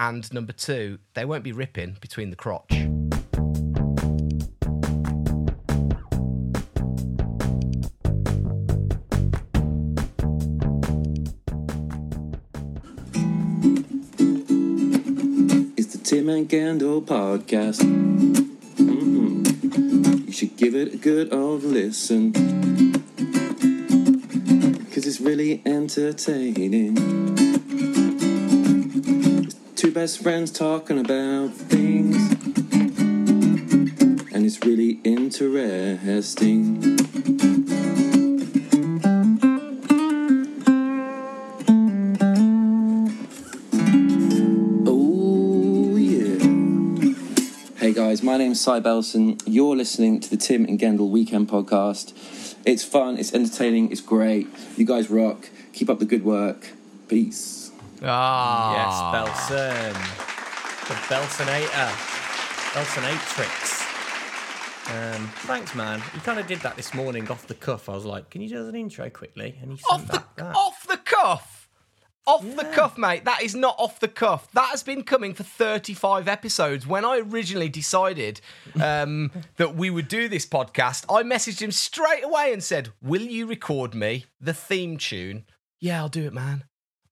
And number two, they won't be ripping between the crotch. It's the Tim and Gandalf podcast. Mm-hmm. You should give it a good old listen, because it's really entertaining. Two best friends talking about things, and it's really interesting. Oh yeah. Hey guys, my name's Simon Belson. You're listening to the Tim and Gendal Weekend Podcast. It's fun, it's entertaining, it's great. You guys rock. Keep up the good work. Peace. Ah, yes, Belson. The Belsonator. Belsonatrix. Thanks, man. You kind of did that this morning off the cuff. I was like, can you do us an intro quickly? And you sent that. Off the cuff? Off the cuff, mate. That is not off the cuff. That has been coming for 35 episodes. When I originally decided that we would do this podcast, I messaged him straight away and said, will you record me the theme tune? Yeah, I'll do it, man.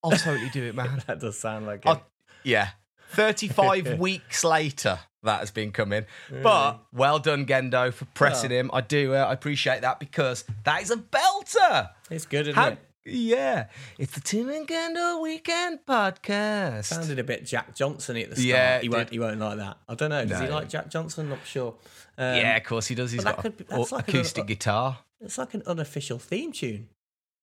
I'll totally do it, man. That does sound like it. Yeah. 35 weeks later, that has been coming. Really? But well done, Gendo, for pressing him. I do. I appreciate that, because that is a belter. It's good, isn't it? Yeah. It's the Tim and Gendo Weekend Podcast. Sounded a bit Jack Johnson-y at the start. Yeah, he won't like that. I don't know. Does he like Jack Johnson? Not sure. Yeah, of course he does. He's got acoustic guitar. It's like an unofficial theme tune.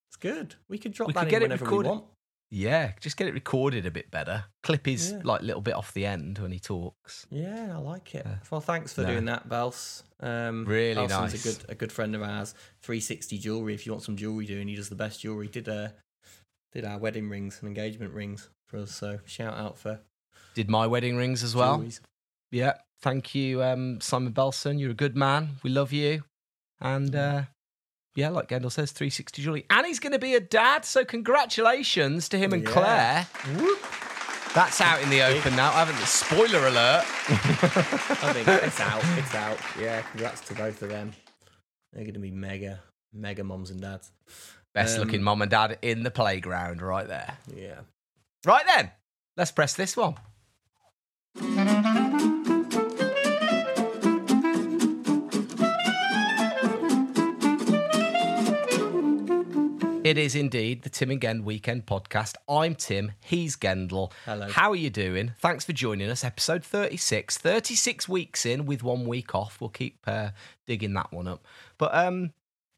It's good. We could drop that in whenever we want. Yeah, just get it recorded a bit better. Clip his little bit off the end when he talks. Yeah, I like it. Well, thanks for doing that, Bels. Really Belson's nice. A good friend of ours. 360 Jewellery. If you want some jewellery doing, he does the best jewellery. Did our wedding rings and engagement rings for us. So shout out for. Did my wedding rings as well. Jewelries. Yeah, thank you, Simon Belson. You're a good man. We love you. And. Yeah, like Gendal says, 360 Jewellery. And he's going to be a dad, so congratulations to him and Claire. Whoop. That's out in the open now. I haven't... Spoiler alert. I think it's out. It's out. Yeah, congrats to both of them. They're going to be mega, mega mums and dads. Best looking mum and dad in the playground right there. Yeah. Right then, let's press this one. It is indeed the Tim and Gend Weekend Podcast. I'm Tim, he's Gendal. Hello. How are you doing? Thanks for joining us. Episode 36. 36 weeks in with 1 week off. We'll keep digging that one up. But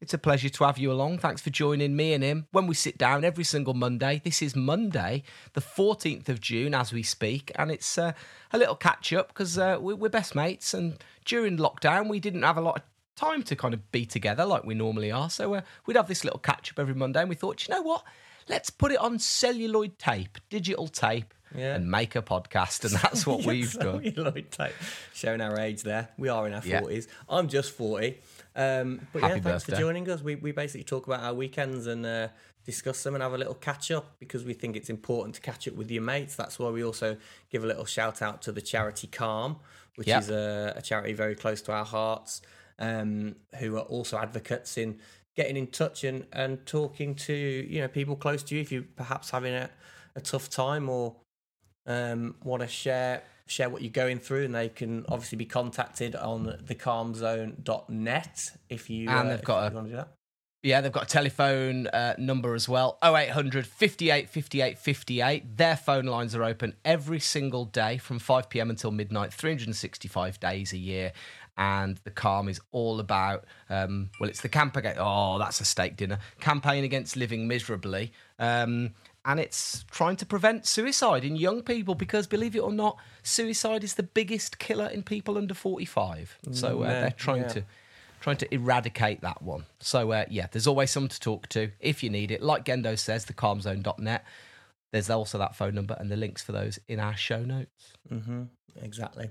it's a pleasure to have you along. Thanks for joining me and him. When we sit down every single Monday, this is Monday, the 14th of June as we speak. And it's a little catch-up because we're best mates. And during lockdown, we didn't have a lot of time to kind of be together like we normally are, so we'd have this little catch-up every Monday, and we thought, you know what, let's put it on celluloid tape, digital tape, and make a podcast, and that's what we've done. Celluloid tape. Showing our age there. We are in our 40s. I'm just 40. But Happy thanks birthday. For joining us. We basically talk about our weekends and discuss them and have a little catch-up, because we think it's important to catch up with your mates. That's why we also give a little shout-out to the charity Calm, which is a charity very close to our hearts, who are also advocates in getting in touch and talking to, you know, people close to you if you're perhaps having a tough time or want to share what you're going through, and they can obviously be contacted on thecalmzone.net if you want to do that. Yeah, they've got a telephone number as well, 0800 58 58 58. Their phone lines are open every single day from 5 p.m. until midnight, 365 days a year. And the Calm is all about, it's the campaign. Oh, that's a steak dinner. Campaign against living miserably. And it's trying to prevent suicide in young people, because, believe it or not, suicide is the biggest killer in people under 45. So they're trying to eradicate that one. So, there's always someone to talk to if you need it. Like Gendo says, thecalmzone.net. There's also that phone number and the links for those in our show notes. Mm-hmm. Exactly.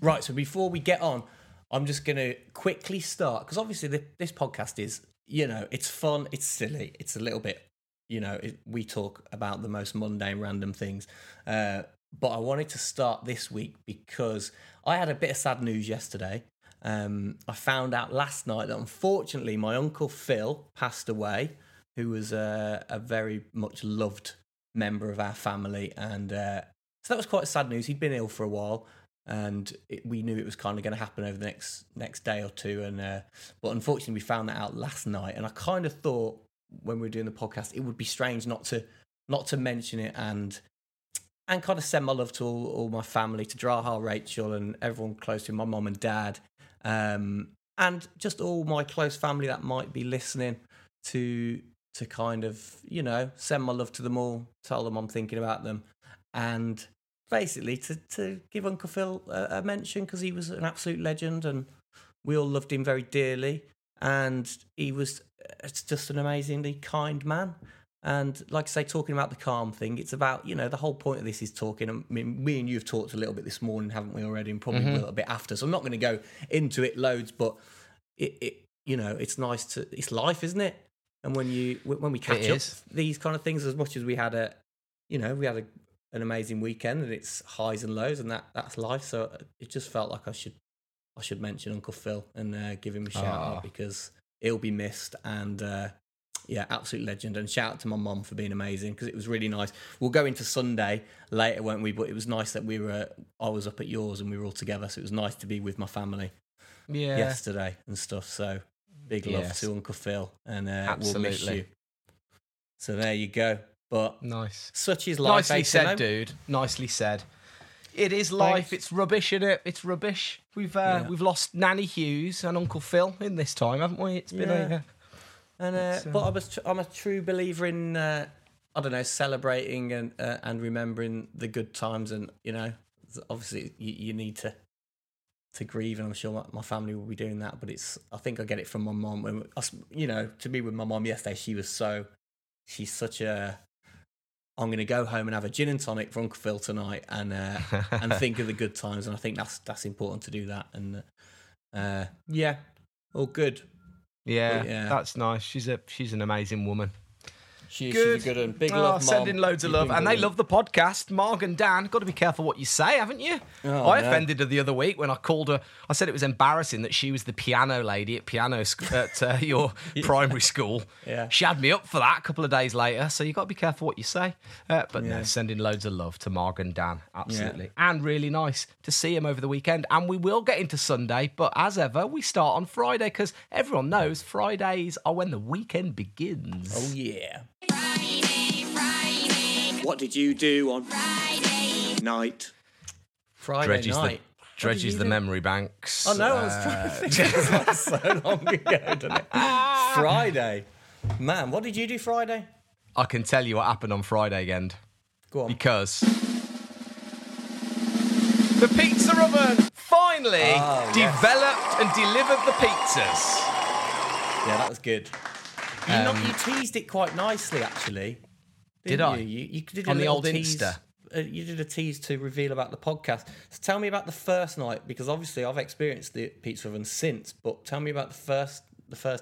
Right, so before we get on, I'm just going to quickly start, because obviously this podcast is, you know, it's fun, it's silly, it's a little bit you know, we talk about the most mundane, random things. But I wanted to start this week because I had a bit of sad news yesterday. I found out last night that unfortunately my Uncle Phil passed away, who was a very much loved member of our family. And so that was quite sad news. He'd been ill for a while, and we knew it was kind of going to happen over the next day or two. And but unfortunately we found that out last night. And I kind of thought when we were doing the podcast, it would be strange not to mention it and kind of send my love to all my family, to Draha, Rachel, and everyone close to my mum and dad, and just all my close family that might be listening to kind of, you know, send my love to them all, tell them I'm thinking about them, and basically to give Uncle Phil a mention because he was an absolute legend and we all loved him very dearly, and he was just an amazingly kind man. And like I say, talking about the calm thing, it's about, you know, the whole point of this is talking. I mean, me and you have talked a little bit this morning, haven't we already? And probably a little bit after. So I'm not going to go into it loads, but it you know, it's nice to, it's life, isn't it? And when we catch up these kind of things, as much as we had an amazing weekend, and it's highs and lows, and that's life. So it just felt like I should mention Uncle Phil and give him a shout out, because he'll be missed. And yeah, absolute legend. And shout out to my mum for being amazing, because it was really nice. We'll go into Sunday later, won't we? But it was nice that I was up at yours and we were all together. So it was nice to be with my family yesterday and stuff. So big love to Uncle Phil, and we'll miss you. So there you go. But nice. Such is life. Nicely said, dude. Nicely said. It is life. Thanks. It's rubbish, isn't it? It's rubbish. We've lost Nanny Hughes and Uncle Phil in this time, haven't we? It's been a... And but I'm a true believer in celebrating and remembering the good times, and you know, obviously you need to grieve, and I'm sure my family will be doing that. But I think I get it from my mom. When you know, to be with my mom yesterday, she's such a, I'm going to go home and have a gin and tonic for Uncle Phil tonight, and and think of the good times, and I think that's important to do that, and all good. Yeah, that's nice. She's an amazing woman. She's a good one. Big love, Mom. Sending loads of love. And they love the podcast. Marg and Dan, got to be careful what you say, haven't you? Oh, I offended her the other week when I called her. I said it was embarrassing that she was the piano lady at your primary school. Yeah. She had me up for that a couple of days later. So you've got to be careful what you say. No, sending loads of love to Marg and Dan. Absolutely. Yeah. And really nice to see him over the weekend. And we will get into Sunday. But as ever, we start on Friday, because everyone knows Fridays are when the weekend begins. Oh, yeah. Friday. What did you do on Friday night? Dredges the memory banks. Oh, no, I was trying to think. It was like so long ago, didn't it? Friday. Man, what did you do Friday? I can tell you what happened on Friday end. Go on. Because the pizza oven finally developed and delivered the pizzas. Yeah, that was good. You teased it quite nicely, actually. Did I? You did on the old tease, Insta. You did a tease to reveal about the podcast. So tell me about the first night, because obviously I've experienced the pizza oven since. But tell me about the first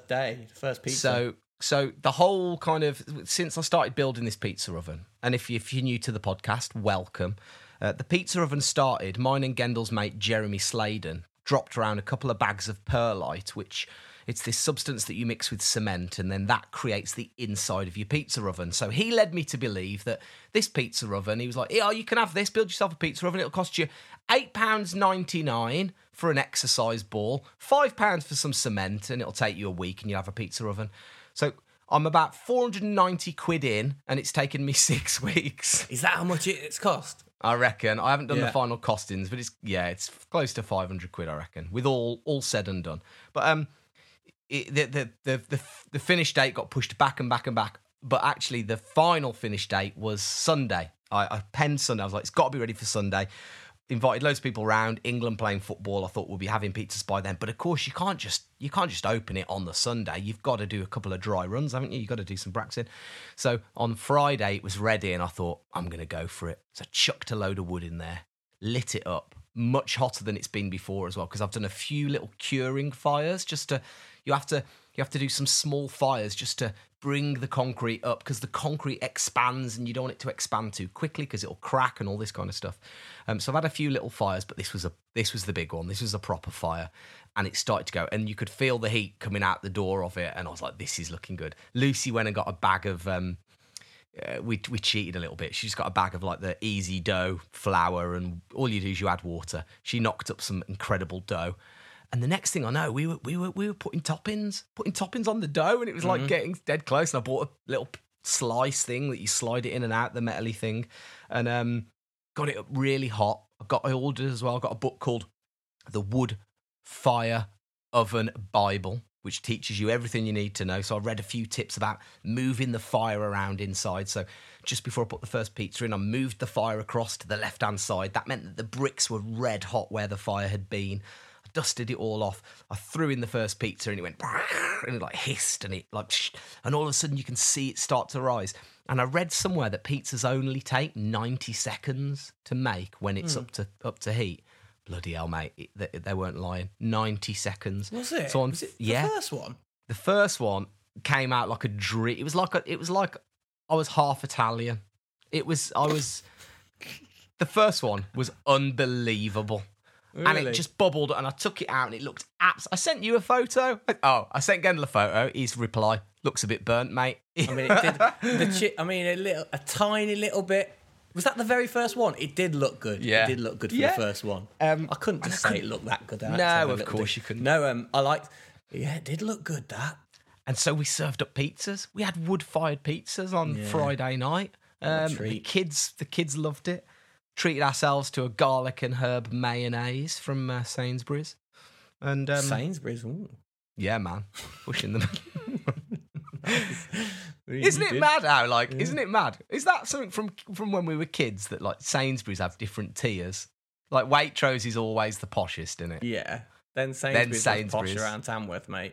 day, the first pizza. So the whole kind of, since I started building this pizza oven, and if you're new to the podcast, welcome. The pizza oven started. Mine and Gendel's mate Jeremy Sladen dropped around a couple of bags of perlite, which. It's this substance that you mix with cement, and then that creates the inside of your pizza oven. So he led me to believe that this pizza oven, he was like, yeah, you can have this, build yourself a pizza oven. It'll cost you £8.99 for an exercise ball, £5 for some cement, and it'll take you a week and you'll have a pizza oven. So I'm about 490 quid in, and it's taken me 6 weeks. Is that how much it's cost? I reckon. I haven't done the final costings, but it's close to 500 quid, I reckon, with all said and done. But, the finish date got pushed back and back and back, but actually the final finish date was Sunday. I penned Sunday. I was like, it's got to be ready for Sunday. Invited loads of people around. England playing football. I thought we'll be having pizzas by then, but of course you can't just open it on the Sunday. You've got to do a couple of dry runs, haven't you? You've got to do some braxing. So on Friday it was ready, and I thought I'm going to go for it. So I chucked a load of wood in there, lit it up. Much hotter than it's been before as well, because I've done a few little curing fires just to. You have to You have to do some small fires just to bring the concrete up, because the concrete expands and you don't want it to expand too quickly because it'll crack and all this kind of stuff. So I've had a few little fires, but this was the big one. This was a proper fire, and it started to go, and you could feel the heat coming out the door of it, and I was like, this is looking good. Lucy went and got a bag of... We cheated a little bit. She just got a bag of like the easy dough flour, and all you do is you add water. She knocked up some incredible dough, and the next thing I know, we were putting toppings on the dough, and it was like getting dead close. And I bought a little slice thing that you slide it in and out, the metal-y thing, and got it up really hot. I ordered as well. I got a book called The Wood Fire Oven Bible, which teaches you everything you need to know. So I read a few tips about moving the fire around inside. So just before I put the first pizza in, I moved the fire across to the left-hand side. That meant that the bricks were red hot where the fire had been. I dusted it all off. I threw in the first pizza and it went, and it like hissed and it like, and all of a sudden you can see it start to rise. And I read somewhere that pizzas only take 90 seconds to make when it's up to heat. Bloody hell, mate. They weren't lying. 90 seconds. Was it? So was it the first one? The first one came out like a dream. It was like I was half Italian. The first one was unbelievable. Really? And it just bubbled, and I took it out, and it looked I sent you a photo. I sent Gendler a photo. His reply, looks a bit burnt, mate. I mean, it did. A tiny little bit. Was that the very first one? It did look good. Yeah. It did look good for the first one. I couldn't just say it looked that good. No, of course you couldn't. No, it did look good, that. And so we served up pizzas. We had wood-fired pizzas on Friday night. The kids loved it. Treated ourselves to a garlic and herb mayonnaise from Sainsbury's. And Sainsbury's, ooh. Yeah, man. Pushing them. Isn't it mad how, like, isn't it mad? Is that something from when we were kids, that, like, Sainsbury's have different tiers? Like, Waitrose is always the poshest, isn't it? Yeah. Then Sainsbury's was posh around Tamworth, mate.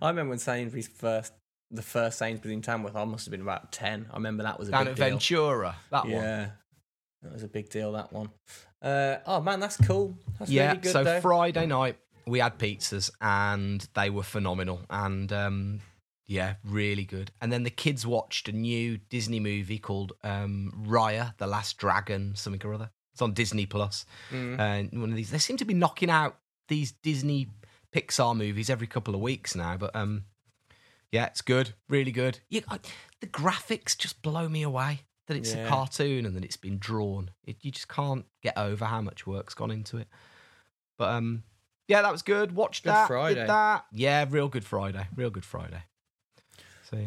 I remember when Sainsbury's the first Sainsbury's in Tamworth, I must have been about 10. I remember that was a big deal. Down at Ventura, that one. Yeah. That was a big deal, that one. Oh, man, that's cool. That's really good, so though. Friday night, we had pizzas, and they were phenomenal, and... yeah, really good. And then the kids watched a new Disney movie called Raya, The Last Dragon, something or other. It's on Disney Plus. And one of these, they seem to be knocking out these Disney Pixar movies every couple of weeks now. But yeah, it's good, really good. Yeah, the graphics just blow me away. That it's a cartoon and that it's been drawn. You just can't get over how much work's gone into it. But yeah, that was good. Watched that. Friday. Did that. Yeah, real good Friday. Real good Friday. So, yeah.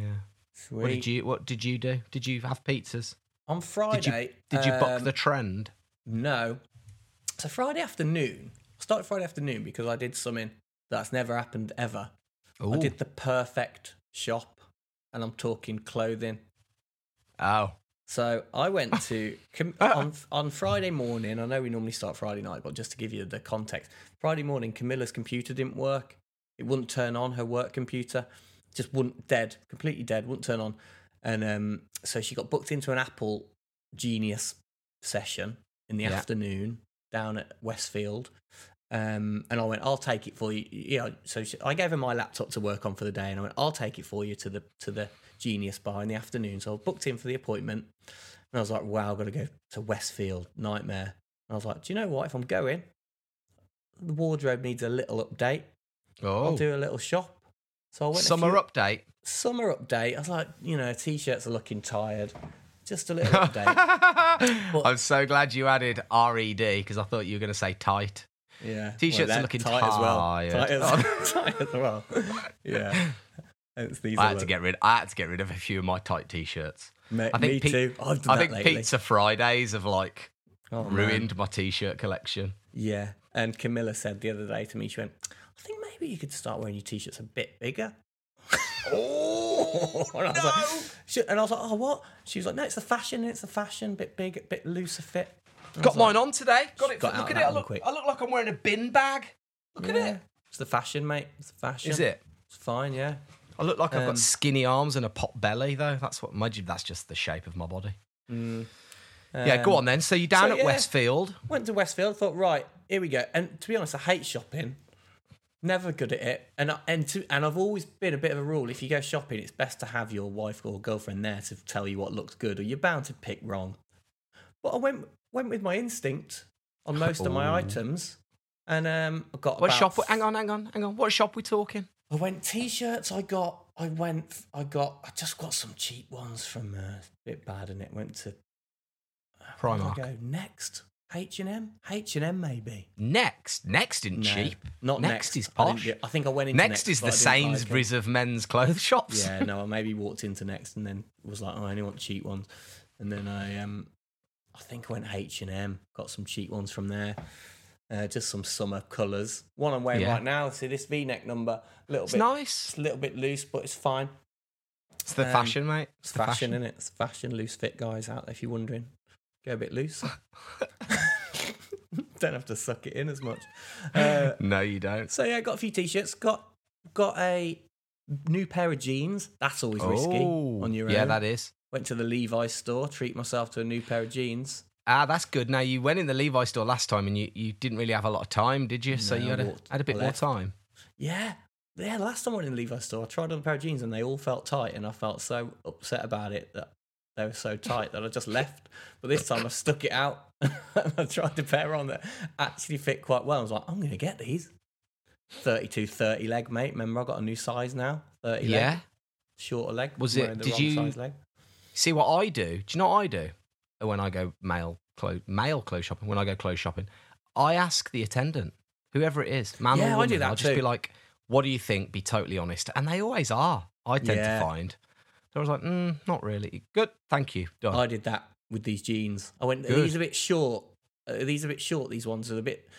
Sweet. What did you do? Did you have pizzas? On Friday... Did you buck the trend? No. So Friday afternoon, I started Friday afternoon because I did something that's never happened ever. Ooh. I did the perfect shop, and I'm talking clothing. Oh. So I went to... on Friday morning, I know we normally start Friday night, but just to give you the context, Friday morning, Camilla's computer didn't work. It wouldn't turn on, her work computer. Just completely dead, wouldn't turn on. And so she got booked into an Apple Genius session in the afternoon down at Westfield. And I went, I'll take it for you. You know, so I gave her my laptop to work on for the day, and I went, I'll take it for you to the Genius bar in the afternoon. So I booked in for the appointment, and I was like, wow, I've got to go to Westfield, nightmare. And I was like, do you know what? If I'm going, the wardrobe needs a little update. Oh. I'll do a little shop. So I went Summer update. I was like, you know, T-shirts are looking tired. Just a little update. But I'm so glad you added R-E-D, because I thought you were going to say tight. Yeah. T-shirts are looking tight as well. Tight as well. Yeah. I had to get rid of a few of my tight T-shirts. Me too. I've done that lately. Pizza Fridays have, like, ruined my T-shirt collection. Yeah. And Camilla said the other day to me, she went... I think maybe you could start wearing your T-shirts a bit bigger. Oh, and I was like, oh, what? She was like, no, it's the fashion, a bit big, a bit looser fit. And got mine on today. Look at it. I look like I'm wearing a bin bag. Look at it. It's the fashion, mate. It's the fashion. Is it? It's fine, yeah. I look like I've got skinny arms and a pot belly, though. That's just the shape of my body. Yeah, go on then. So you're down at Westfield. Went to Westfield, thought, right, here we go. And to be honest, I hate shopping. Never good at it. And I've always been a bit of a rule. If you go shopping, it's best to have your wife or girlfriend there to tell you what looks good, or you're bound to pick wrong. But I went with my instinct on most of my items. And I got what shop? Hang on. What shop we talking? I went t-shirts. I just got some cheap ones from a bit bad, and it went to Primark. Go next. H&M maybe. Next isn't cheap. Not Next is posh. I think I went into Next is the Sainsbury's of men's clothes shops. Yeah, no, I maybe walked into Next and then was like, oh, I only want cheap ones. And then I think I went H&M, got some cheap ones from there. Just some summer colours. One I'm wearing right now. See this V-neck number, nice. It's a little bit loose, but it's fine. It's the fashion, mate. It's the fashion, isn't it? It's fashion, loose fit guys out there. If you're wondering, go a bit loose. Don't have to suck it in as much. No, you don't. So yeah, got a few t-shirts. Got a new pair of jeans. That's always risky on your own. Yeah, that is. Went to the Levi's store. Treat myself to a new pair of jeans. Ah, that's good. Now, you went in the Levi's store last time and you didn't really have a lot of time, did you? No, so you had a bit more time. Yeah. Yeah, last time I went in the Levi's store, I tried on a pair of jeans and they all felt tight, and I felt so upset about it that they were so tight that I just left. But this time I stuck it out and I tried the pair on that actually fit quite well. I was like, I'm going to get these. 32-30 leg, mate. Remember, I got a new size now. 30 leg. Shorter leg. Was it? Did you size leg. See what I do? Do you know what I do? When I go clothes shopping, I ask the attendant, whoever it is, man or woman, I do that I'll just be like, what do you think? Be totally honest. And they always are, I tend to find. So I was like, not really. Good, thank you. Done. I did that with these jeans. I went, these are a bit short. These ones are a bit...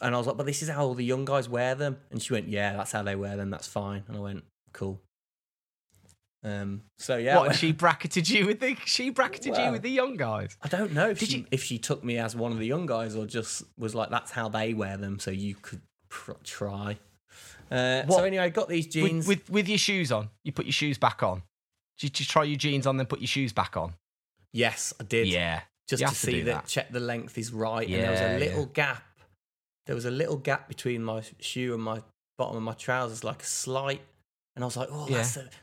And I was like, but this is how all the young guys wear them. And she went, yeah, that's how they wear them. That's fine. And I went, cool. So yeah, what she bracketed you with the young guys. I don't know if she took me as one of the young guys or just was like that's how they wear them, so you could try. So anyway, I got these jeans with your shoes on. You put your shoes back on. Did you try your jeans on then put your shoes back on? Yes, I did. Yeah, just to see that check the length is right. Yeah, and there was a little gap. There was a little gap between my shoe and my bottom of my trousers, like a slight. And I was like,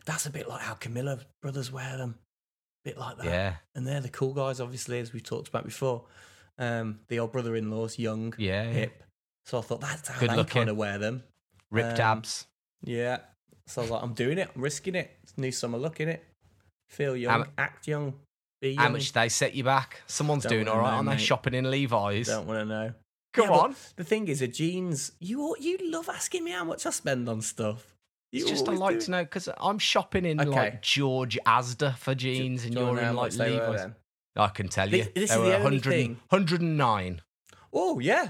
that's a bit like how Camilla brothers wear them. A bit like that. Yeah. And they're the cool guys, obviously, as we've talked about before. The old brother-in-law's young, hip. So I thought, that's how they kind of wear them. Ripped abs. Yeah. So I was like, I'm doing it. I'm risking it. It's new summer look, innit? Feel young, act young, be young. How much they set you back? Someone's doing all right, aren't they? Shopping in Levi's. Don't want to know. Come on. The thing is, jeans, you love asking me how much I spend on stuff. It's just I like to know because I'm shopping in like George Asda for jeans, and you're in like Levi's. I can tell you, this they is were the only thing. 109. Oh yeah,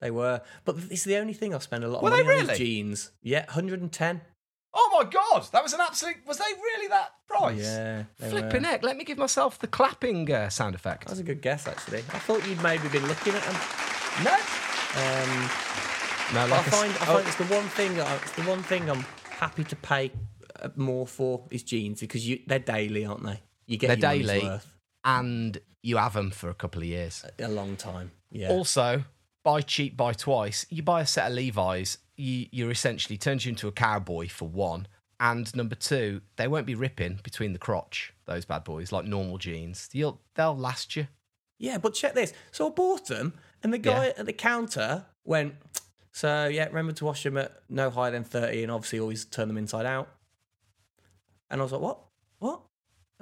they were. But it's the only thing I spend a lot of money on jeans. Yeah, 110. Oh my god, that was an absolute. Was they really that price? Yeah, flipping heck. Let me give myself the clapping sound effect. That was a good guess actually. I thought you'd maybe been looking at them. No. No, like I find it's the one thing. It's the one thing I'm happy to pay more for is jeans because they're daily, aren't they? You get they're your daily, worth. And you have them for a couple of years, a long time. Yeah. Also, buy cheap, buy twice. You buy a set of Levi's, you're essentially turns you into a cowboy for one, and number two, they won't be ripping between the crotch. Those bad boys, like normal jeans, they'll last you. Yeah, but check this. So I bought them, and the guy at the counter went. So, yeah, remember to wash them at no higher than 30 and obviously always turn them inside out. And I was like, what? I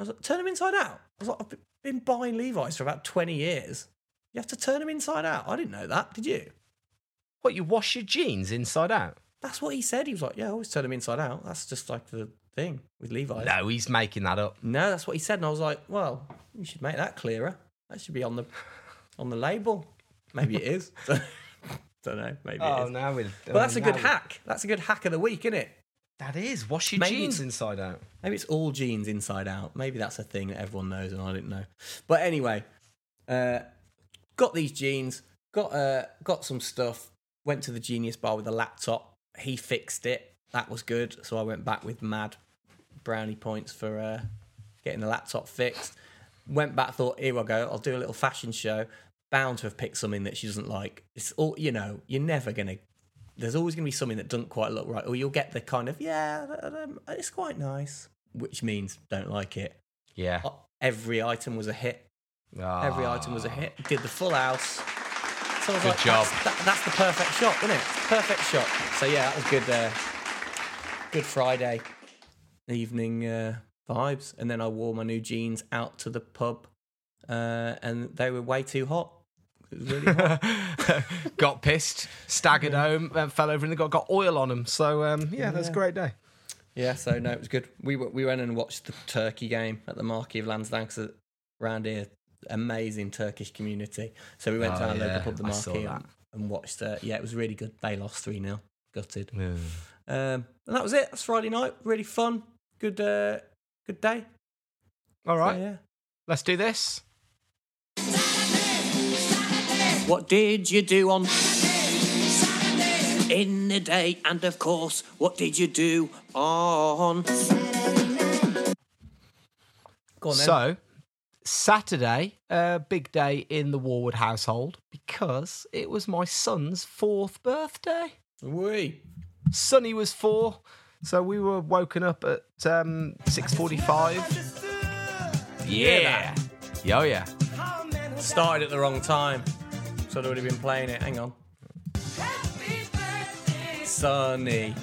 was like, turn them inside out? I was like, I've been buying Levi's for about 20 years. You have to turn them inside out? I didn't know that, did you? What, you wash your jeans inside out? That's what he said. He was like, yeah, I always turn them inside out. That's just like the thing with Levi's. No, he's making that up. No, that's what he said. And I was like, well, you should make that clearer. That should be on the label. Maybe it is. Don't know, maybe it is. Now but that's a good hack. That's a good hack of the week, isn't it? That is. Wash your jeans inside out. Maybe it's all jeans inside out. Maybe that's a thing that everyone knows and I didn't know. But anyway, got these jeans, got some stuff, went to the Genius Bar with a laptop. He fixed it. That was good. So I went back with mad brownie points for getting the laptop fixed. Went back, thought, here I go. I'll do a little fashion show. Bound to have picked something that she doesn't like. It's all, you know, you're never going to there's always going to be something that doesn't quite look right, or you'll get the kind of, yeah, it's quite nice, which means don't like it. Yeah. Every item was a hit. Aww. Every item was a hit. Did the full house. So I was good job. That's the perfect shot, isn't it? Perfect shot. So, yeah, that was good. Good Friday evening vibes. And then I wore my new jeans out to the pub, and they were way too hot. It was really hot. Got pissed, staggered home, fell over, and they got oil on them. So, yeah, that's a great day. Yeah, so, no, it was good. We went and watched the Turkey game at the Marquee of Lansdowne, because around here, amazing Turkish community. So we went to our local pub, the Marquee, and watched. Yeah, it was really good. They lost 3-0. Gutted. Yeah. And that was it. That's Friday night. Really fun. Good, good day. All right. So, yeah. Let's do this. What did you do on Saturday? In the day, and of course, what did you do on Saturday? Go on then. So, Saturday, a big day in the Warwood household because it was my son's 4th birthday. Wee. Sonny was 4, so we were woken up at 6:45. Yeah. Oh, yeah. Started at the wrong time, so I'd already been playing it. Hang on. Happy birthday, Sonny.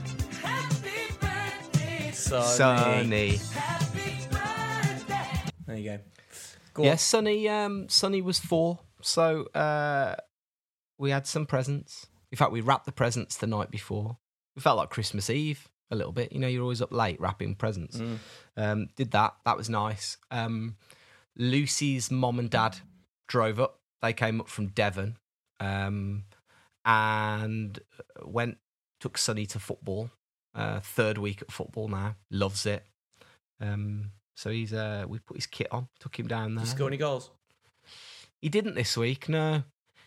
Happy birthday, Sonny. Happy birthday. There you go. Yeah, Sonny was 4, so we had some presents. In fact, we wrapped the presents the night before. We felt like Christmas Eve a little bit. You know, you're always up late wrapping presents. Mm. Did that. That was nice. Lucy's mom and dad drove up. They came up from Devon and took Sonny to football. 3rd week at football now. Loves it. So he's we put his kit on, took him down there. Did he score any goals? He didn't this week, no.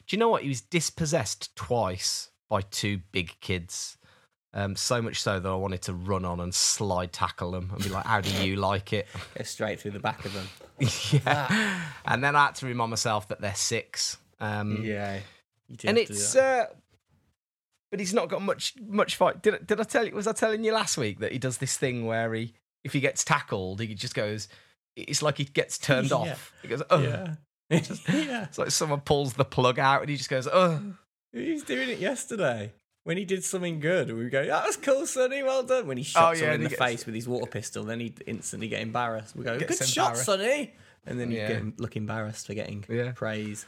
Do you know what? He was dispossessed twice by 2 big kids. So much so that I wanted to run on and slide tackle them and be like, how do you like it? Go straight through the back of them. Yeah. Ah. And then I had to remind myself that they're 6. Yeah. You do and have it's... to do that. But he's not got much fight. Did I tell you... Was I telling you last week that he does this thing where he... If he gets tackled, he just goes, it's like he gets turned off. He goes, oh. Yeah. It's like someone pulls the plug out and he just goes, oh. He was doing it yesterday when he did something good. We go, that was cool, Sonny, well done. When he shot someone in the face with his water pistol, then he'd instantly get embarrassed. We go, good shot, Sonny. And then he'd look embarrassed for getting praise.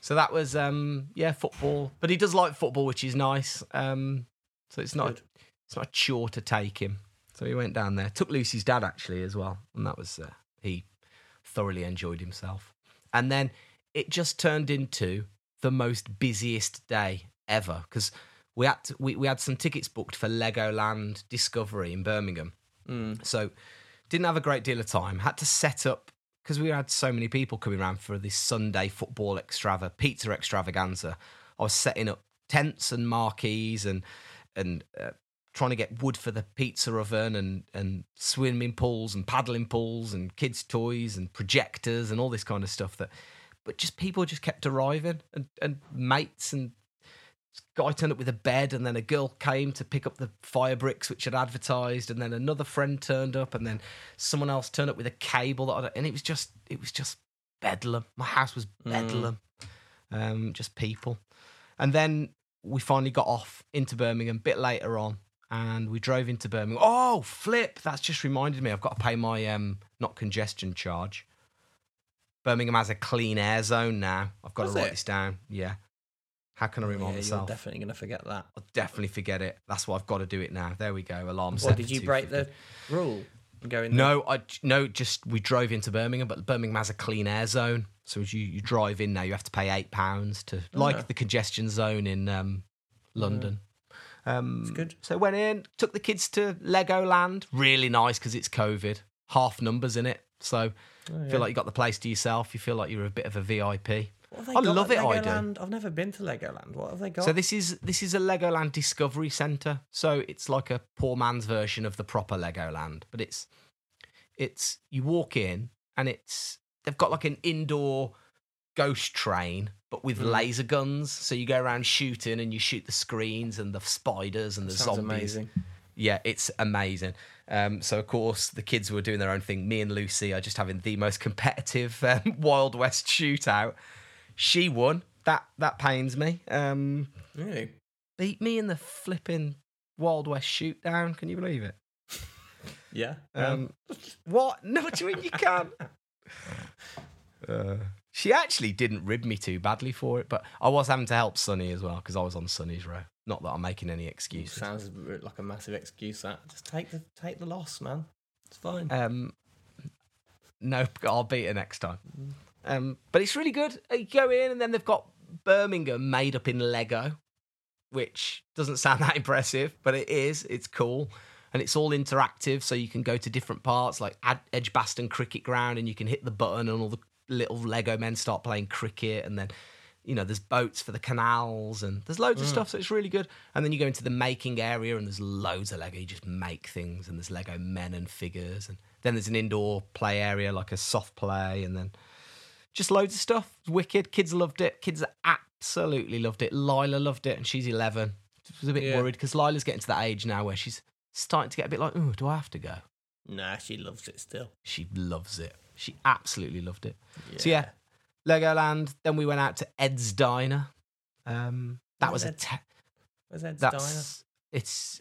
So that was, football. But he does like football, which is nice. So it's not a chore to take him. So he went down there, took Lucy's dad actually as well, and that was he thoroughly enjoyed himself. And then it just turned into the most busiest day ever because we had some tickets booked for Legoland Discovery in Birmingham, so didn't have a great deal of time. Had to set up because we had so many people coming around for this Sunday football pizza extravaganza. I was setting up tents and marquees and. Trying to get wood for the pizza oven and swimming pools and paddling pools and kids' toys and projectors and all this kind of stuff. But just people just kept arriving and mates and guy turned up with a bed and then a girl came to pick up the fire bricks which had advertised and then another friend turned up and then someone else turned up with a cable and it was just bedlam. My house was bedlam, just people. And then we finally got off into Birmingham a bit later on. And we drove into Birmingham. Oh, flip! That's just reminded me. I've got to pay my not congestion charge. Birmingham has a clean air zone now. I've got to write this down. Yeah. How can I remind myself? I'm definitely going to forget that. I'll definitely forget it. That's why I've got to do it now. There we go. Alarm set. What, did you break the rule? No, we drove into Birmingham, but Birmingham has a clean air zone. So as you drive in now, you have to pay £8 to the congestion zone in London. Yeah. It's good. So went in, took the kids to Legoland. Really nice because it's COVID. Half numbers in it. So feel like you got the place to yourself. You feel like you're a bit of a VIP. I love it, Legoland? I do. I've never been to Legoland. What have they got? So this is a Legoland Discovery Centre. So it's like a poor man's version of the proper Legoland. But it's you walk in and they've got like an indoor ghost train. but with laser guns. So you go around shooting and you shoot the screens and the spiders and the zombies. Amazing. Yeah, it's amazing. So, of course, the kids were doing their own thing. Me and Lucy are just having the most competitive Wild West shootout. She won. That pains me. Really? Beat me in the flipping Wild West shootdown. Can you believe it? Yeah. What? No, what do you mean you can't? She actually didn't rib me too badly for it, but I was having to help Sonny as well because I was on Sonny's row. Not that I'm making any excuses. Sounds like a massive excuse. That just take the loss, man. It's fine. No, I'll beat it next time. But it's really good. You go in, and then they've got Birmingham made up in Lego, which doesn't sound that impressive, but it is. It's cool. And it's all interactive, so you can go to different parts, like Edgbaston Cricket Ground, and you can hit the button, and all the little Lego men start playing cricket. And then, you know, there's boats for the canals, and there's loads of stuff, so it's really good. And then you go into the making area, and there's loads of Lego. You just make things, and there's Lego men and figures. And then there's an indoor play area, like a soft play, and then just loads of stuff. It's wicked. Kids loved it. Kids absolutely loved it. Lila loved it, and she's 11. She was a bit worried, because Lila's getting to that age now where she's starting to get a bit like, ooh, do I have to go? Nah, she loves it still. She loves it. She absolutely loved it. Yeah. So yeah, Legoland. Then we went out to Ed's Diner. That was Where's Ed's Diner? It's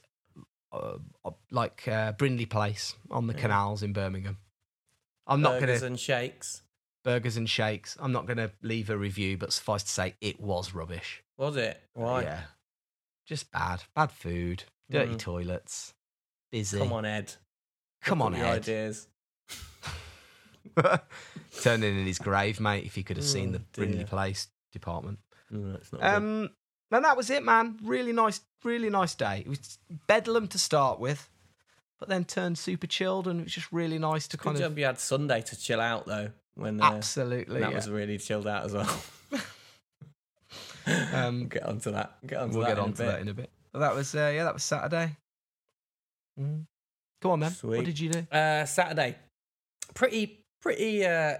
like Brindley Place on the canals in Birmingham. I'm not gonna Burgers and shakes. I'm not gonna leave a review, but suffice to say, it was rubbish. Was it? Why? Yeah, just bad food, dirty toilets. Busy. Come on, Ed. Come on, Ed. Ideas. Turning in his grave, mate, if you could have seen the Brindley Place department. No, it's not good. And that was it, man. Really nice day. It was bedlam to start with, but then turned super chilled, and it was just really nice to kind of... Good job you had Sunday to chill out, though. When, absolutely. That was really chilled out as well. Get on to that. We'll get on to that in a bit. That was, that was Saturday. Go on, man. Sweet. What did you do? Saturday. Pretty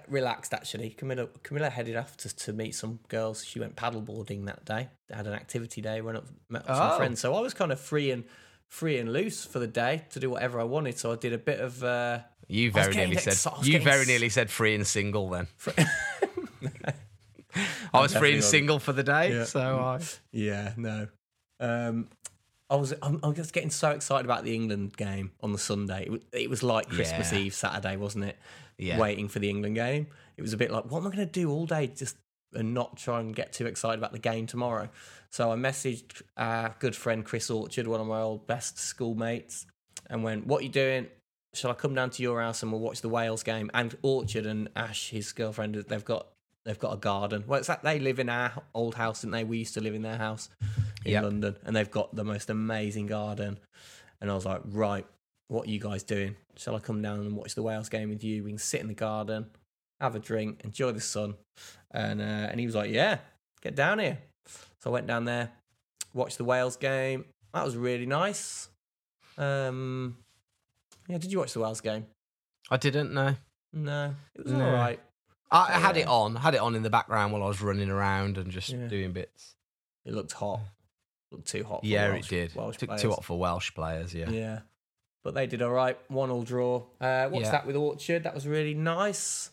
relaxed, actually. Camilla headed off to meet some girls. She went paddleboarding that day. They had an activity day, met up some friends. So I was kind of free and loose for the day to do whatever I wanted. So I did a bit of... You very nearly said free and single then. I was free and single for the day, so I... Yeah, no. I was getting so excited about the England game on the Sunday. It was like Christmas Eve Saturday, wasn't it? Yeah. Waiting for the England game. It was a bit like, what am I going to do all day and not try and get too excited about the game tomorrow? So I messaged our good friend Chris Orchard, one of my old best schoolmates, and went, what are you doing? Shall I come down to your house and we'll watch the Wales game? And Orchard and Ash, his girlfriend, they've got a garden. Well, it's like they live in our old house, didn't they? We used to live in their house in London, and they've got the most amazing garden. And I was like, right, what are you guys doing? Shall I come down and watch the Wales game with you? We can sit in the garden, have a drink, enjoy the sun. And he was like, yeah, get down here. So I went down there, watched the Wales game. That was really nice. Did you watch the Wales game? I didn't, no. No, it was all right. I had it on in the background while I was running around and just doing bits. It looked hot. Looked too hot for Welsh players. Yeah, it did. Too hot for Welsh players, yeah. Yeah, but they did all right. 1-1 draw. Watched that with Orchard. That was really nice.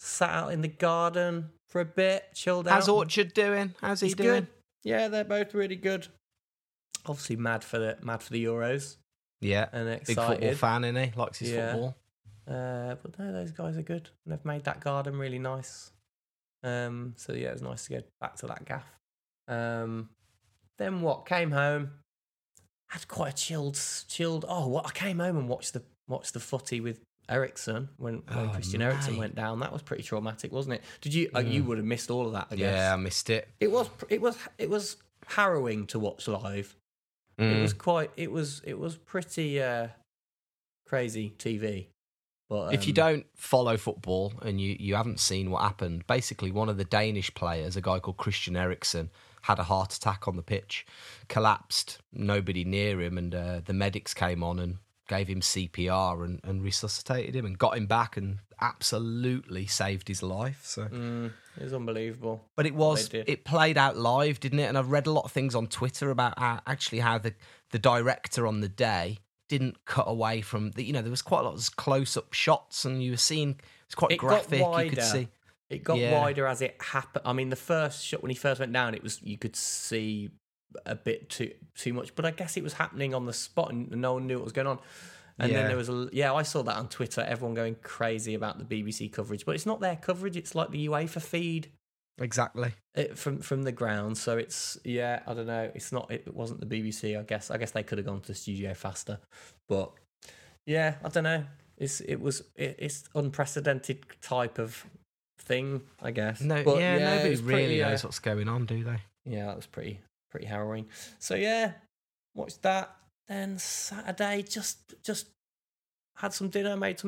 Sat out in the garden for a bit, chilled out. How's Orchard doing? How's he doing? Good. Yeah, they're both really good. Obviously mad for the Euros. Yeah, and excited. Big football fan, isn't he? Likes his football. But no, those guys are good, and they've made that garden really nice. So yeah, it was nice to go back to that gaff. Then what? Came home, had quite a chilled. I came home and watched the footy with Ericsson when Christian Eriksen went down. That was pretty traumatic, wasn't it? Did you? You would have missed all of that, I guess. Yeah, I missed it. It was harrowing to watch live. Mm. It was pretty crazy TV. But, if you don't follow football and you haven't seen what happened, basically one of the Danish players, a guy called Christian Eriksen, had a heart attack on the pitch, collapsed, nobody near him, and the medics came on and gave him CPR and resuscitated him and got him back and absolutely saved his life. So it was unbelievable. But it played out live, didn't it? And I've read a lot of things on Twitter about how the director on the day didn't cut away from the, you know, there was quite a lot of close-up shots, and you were seeing it was quite graphic. You could see it got wider as it happened. I mean, the first shot when he first went down, it was, you could see a bit too much, but I guess it was happening on the spot and no one knew what was going on. And then there was I saw that on Twitter, everyone going crazy about the BBC coverage, but it's not their coverage, it's like the UEFA feed. Exactly. From the ground, so it's I don't know, it's not, it wasn't the BBC, I guess they could have gone to the studio faster. But yeah, I don't know. It's unprecedented type of thing, I guess. No, but nobody really knows what's going on, do they? Yeah, that was pretty harrowing. So yeah, watched that. Then Saturday, just had some dinner, what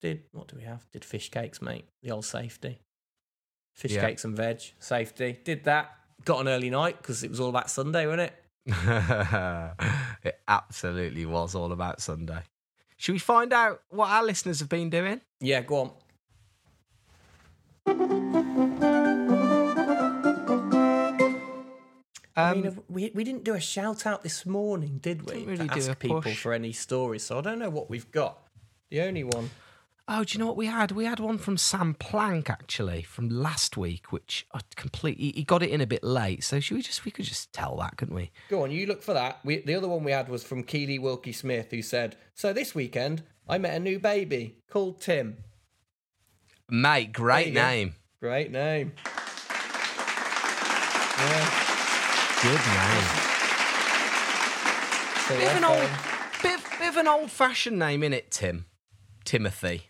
do we have? Did fish cakes, mate. The old safety. Fish cakes and veg, safety. Did that. Got an early night because it was all about Sunday, wasn't it? It absolutely was all about Sunday. Should we find out what our listeners have been doing? Yeah, go on. I mean, we didn't do a shout-out this morning, did we? Didn't really ask people for any stories, so I don't know what we've got. The only one... Oh, do you know what we had? We had one from Sam Plank, actually, from last week, which I completely... He got it in a bit late, so we could just tell that, couldn't we? Go on, you look for that. The other one we had was from Keely Wilkie-Smith, who said, so this weekend, I met a new baby called Tim. Mate, great name. Great name. Yeah. Good name. So bit of an old-fashioned name, innit, Tim? Timothy.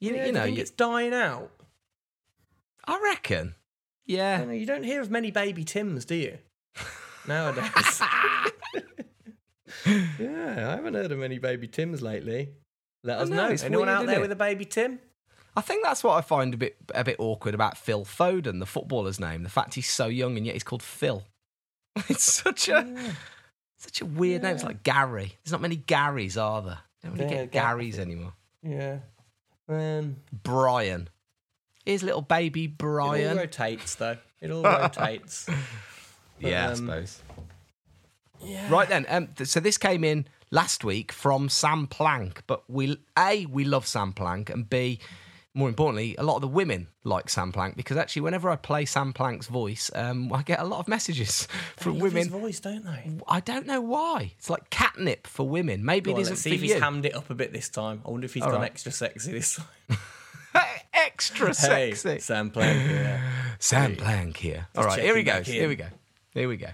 You know, it's dying out. I reckon. Yeah. You don't hear of many baby Tims, do you? Nowadays. Yeah, I haven't heard of many baby Tims lately. Let us know. Anyone out there with a baby Tim? I think that's what I find a bit awkward about Phil Foden, the footballer's name. The fact he's so young and yet he's called Phil. It's such a weird name. It's like Gary. There's not many Garys, are there? Don't really get Garys anymore. Yeah. Brian. Here's little baby Brian. It all rotates, though. It all rotates. But, I suppose. Yeah. Right then. So this came in last week from Sam Plank, but we love Sam Plank, and B, more importantly, a lot of the women like Sam Plank, because actually whenever I play Sam Plank's voice, I get a lot of messages from women. They love his voice, don't they? I don't know why. It's like catnip for women. Maybe it isn't for you. Let's see if he's hammed it up a bit this time. I wonder if he's done extra sexy this time. Extra sexy. Hey, Sam Plank here. Sam Plank here. All right, here he goes. Here we go.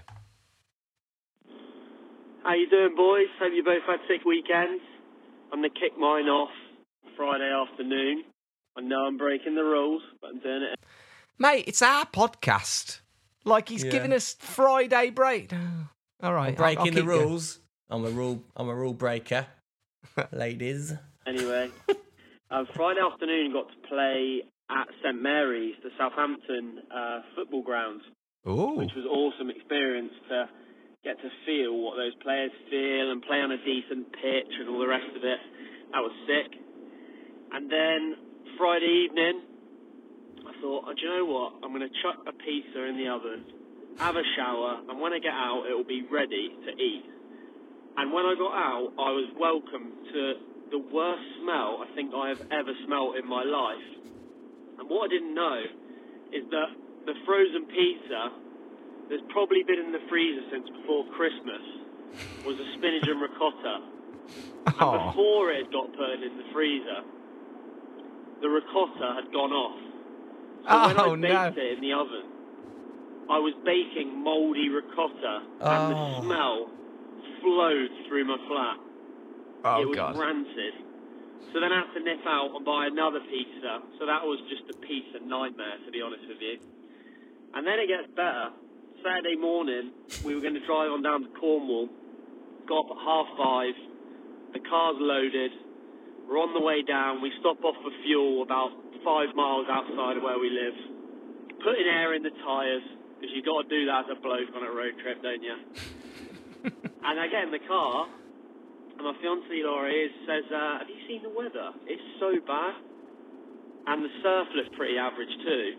How you doing, boys? Hope you both had sick weekends. I'm going to kick mine off Friday afternoon. I know I'm breaking the rules, but I'm doing it. Mate, it's our podcast. Like, he's giving us Friday break. All right. I'm breaking the rules. I'm a rule breaker. Ladies. Anyway, Friday afternoon got to play at St Mary's, the Southampton football ground. Ooh. Which was awesome experience to get to feel what those players feel and play on a decent pitch and all the rest of it. That was sick. And then Friday evening, I thought, do you know what? I'm going to chuck a pizza in the oven, have a shower, and when I get out, it'll be ready to eat. And when I got out, I was welcome to the worst smell I think I have ever smelled in my life. And what I didn't know is that the frozen pizza that's probably been in the freezer since before Christmas was a spinach and ricotta. Aww. And before it got put in the freezer, the ricotta had gone off. So when I baked it in the oven, I was baking mouldy ricotta, and the smell flowed through my flat. It was rancid. So then I had to nip out and buy another pizza. So that was just a pizza nightmare, to be honest with you. And then it gets better. Saturday morning, we were going to drive on down to Cornwall. Got up at 5:30. The car's loaded. We're on the way down. We stop off for fuel about 5 miles outside of where we live. Putting air in the tyres, because you've got to do that as a bloke on a road trip, don't you? And I get in the car, and my fiancée Laura says, have you seen the weather? It's so bad. And the surf looked pretty average too.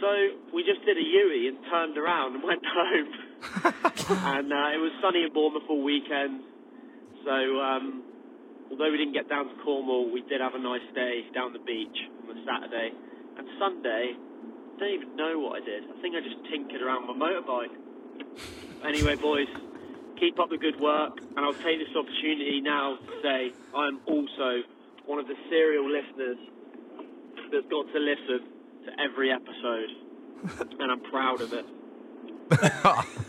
So we just did a U-turn and turned around and went home. And it was sunny and Bournemouth all weekend. So although we didn't get down to Cornwall, we did have a nice day down the beach on the Saturday. And Sunday, I don't even know what I did. I think I just tinkered around my motorbike. Anyway, boys, keep up the good work, and I'll take this opportunity now to say I'm also one of the serial listeners that's got to listen to every episode, and I'm proud of it.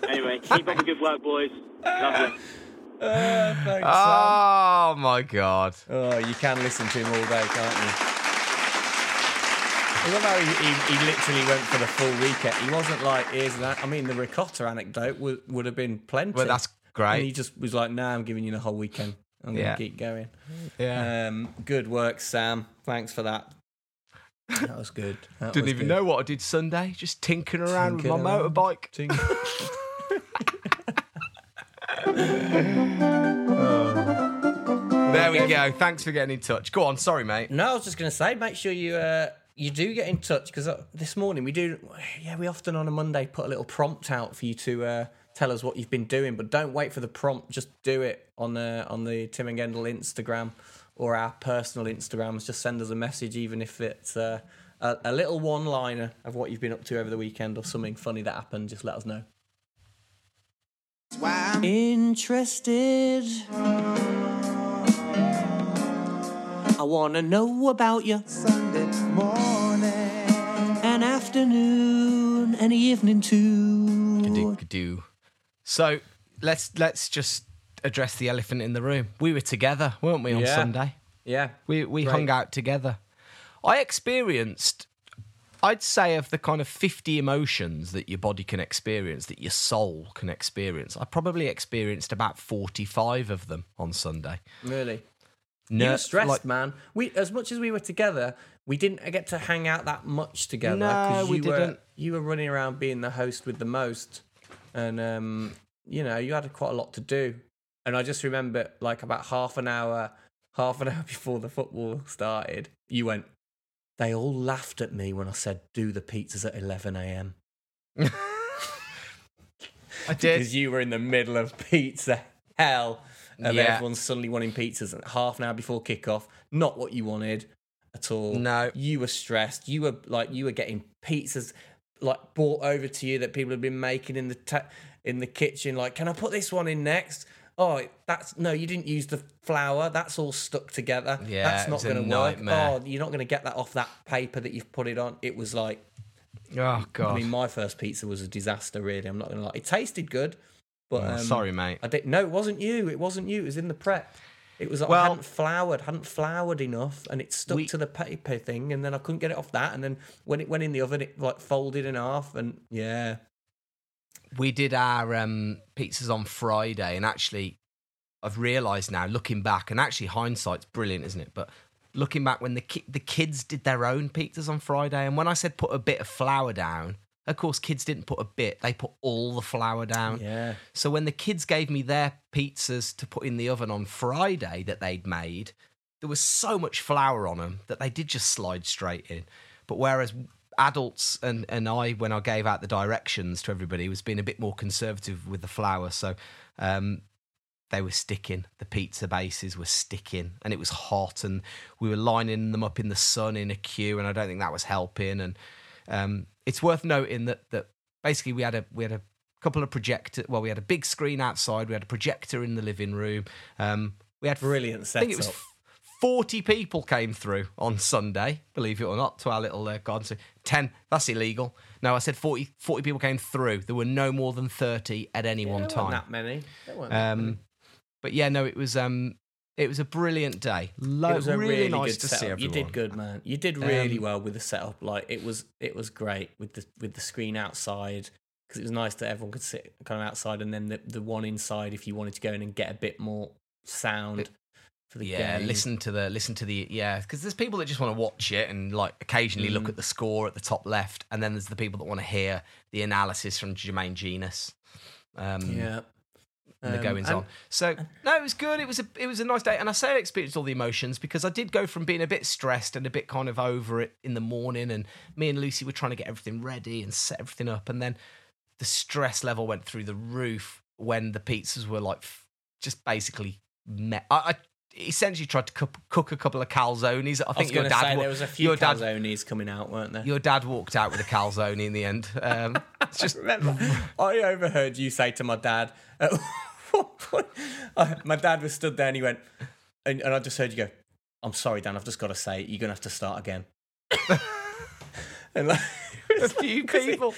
Anyway, keep up the good work, boys. Love you. Thanks, oh, Sam. My God. Oh, you can listen to him all day, can't you? I love how he literally went for the full weekend. He wasn't like, here's that. I mean, the ricotta anecdote would have been plenty. Well, that's great. And he just was like, nah, I'm giving you the whole weekend. I'm going to keep going. Yeah. Good work, Sam. Thanks for that. That was good. That Didn't was even good. Know what I did Sunday. Just tinkering around with my motorbike. There we go. Thanks for getting in touch. Go on. Sorry, mate. No, I was just going to say, make sure you... You do get in touch, because this morning we often on a Monday put a little prompt out for you to tell us what you've been doing, but don't wait for the prompt, just do it on the Tim and Gendel Instagram or our personal Instagrams. Just send us a message, even if it's a little one-liner of what you've been up to over the weekend or something funny that happened. Just let us know. That's why I'm interested. I want to know about you. Sunday morning. An afternoon and evening too. Ka-doo. So let's just address the elephant in the room. We were together, weren't we, on Sunday? Yeah. We hung out together. I experienced, I'd say, of the kind of 50 emotions that your body can experience, that your soul can experience, I probably experienced about 45 of them on Sunday. Really? No, you were stressed, man. We, as much as we were together, we didn't get to hang out that much together. No, we didn't. You were running around being the host with the most, and you had quite a lot to do. And I just remember, like, about half an hour before the football started, you went, "They all laughed at me when I said do the pizzas at 11 a.m." I did, because you were in the middle of pizza hell. And then everyone's suddenly wanting pizzas and half an hour before kickoff. Not what you wanted at all. No. You were stressed. You were getting pizzas like brought over to you that people had been making in the kitchen. Like, can I put this one in next? Oh, you didn't use the flour. That's all stuck together. Yeah, that's not going to work. Oh, you're not going to get that off that paper that you've put it on. It was like, oh God. I mean, my first pizza was a disaster. Really, I'm not going to lie. It tasted good. But, sorry, mate. It wasn't you. It wasn't you. It was in the prep. It was like, well, I hadn't floured enough, and it stuck to the paper thing, and then I couldn't get it off that, and then when it went in the oven, it like folded in half, and yeah. We did our pizzas on Friday, and actually, I've realised now, looking back, and actually hindsight's brilliant, isn't it? But looking back, when the kids did their own pizzas on Friday, and when I said put a bit of flour down, of course, kids didn't put a bit. They put all the flour down. Yeah. So when the kids gave me their pizzas to put in the oven on Friday that they'd made, there was so much flour on them that they did just slide straight in. But whereas adults and I, when I gave out the directions to everybody, was being a bit more conservative with the flour. So they were sticking. The pizza bases were sticking. And it was hot. And we were lining them up in the sun in a queue. And I don't think that was helping. And... it's worth noting that basically we had a couple of projectors. Well, we had a big screen outside. We had a projector in the living room. We had brilliant setup. I think it was 40 people came through on Sunday, believe it or not, to our little garden. So 10. That's illegal. No, I said 40 people came through. There were no more than 30 at any one time. Not that many. But yeah, no, it was a brilliant day. It was a really nice good setup. To see everyone. You did good, man. You did really well with the setup. Like, it was great with the screen outside, because it was nice that everyone could sit kind of outside, and then the one inside if you wanted to go in and get a bit more sound for the game. Yeah, listen to the because there's people that just want to watch it and like occasionally look at the score at the top left, and then there's the people that want to hear the analysis from Jermaine Genius. the goings on. So no, it was good. It was a nice day, and I say I experienced all the emotions because I did go from being a bit stressed and a bit kind of over it in the morning, and me and Lucy were trying to get everything ready and set everything up, and then the stress level went through the roof when the pizzas were like just basically met. I essentially tried to cook a couple of calzones. I think there was a few calzones coming out, weren't there? Your dad walked out with a calzone in the end. It's just... I remember, I overheard you say to my dad, at one point, my dad was stood there and he went, and I just heard you go, "I'm sorry, Dan, I've just got to say it. You're going to have to start again." And like, a few people.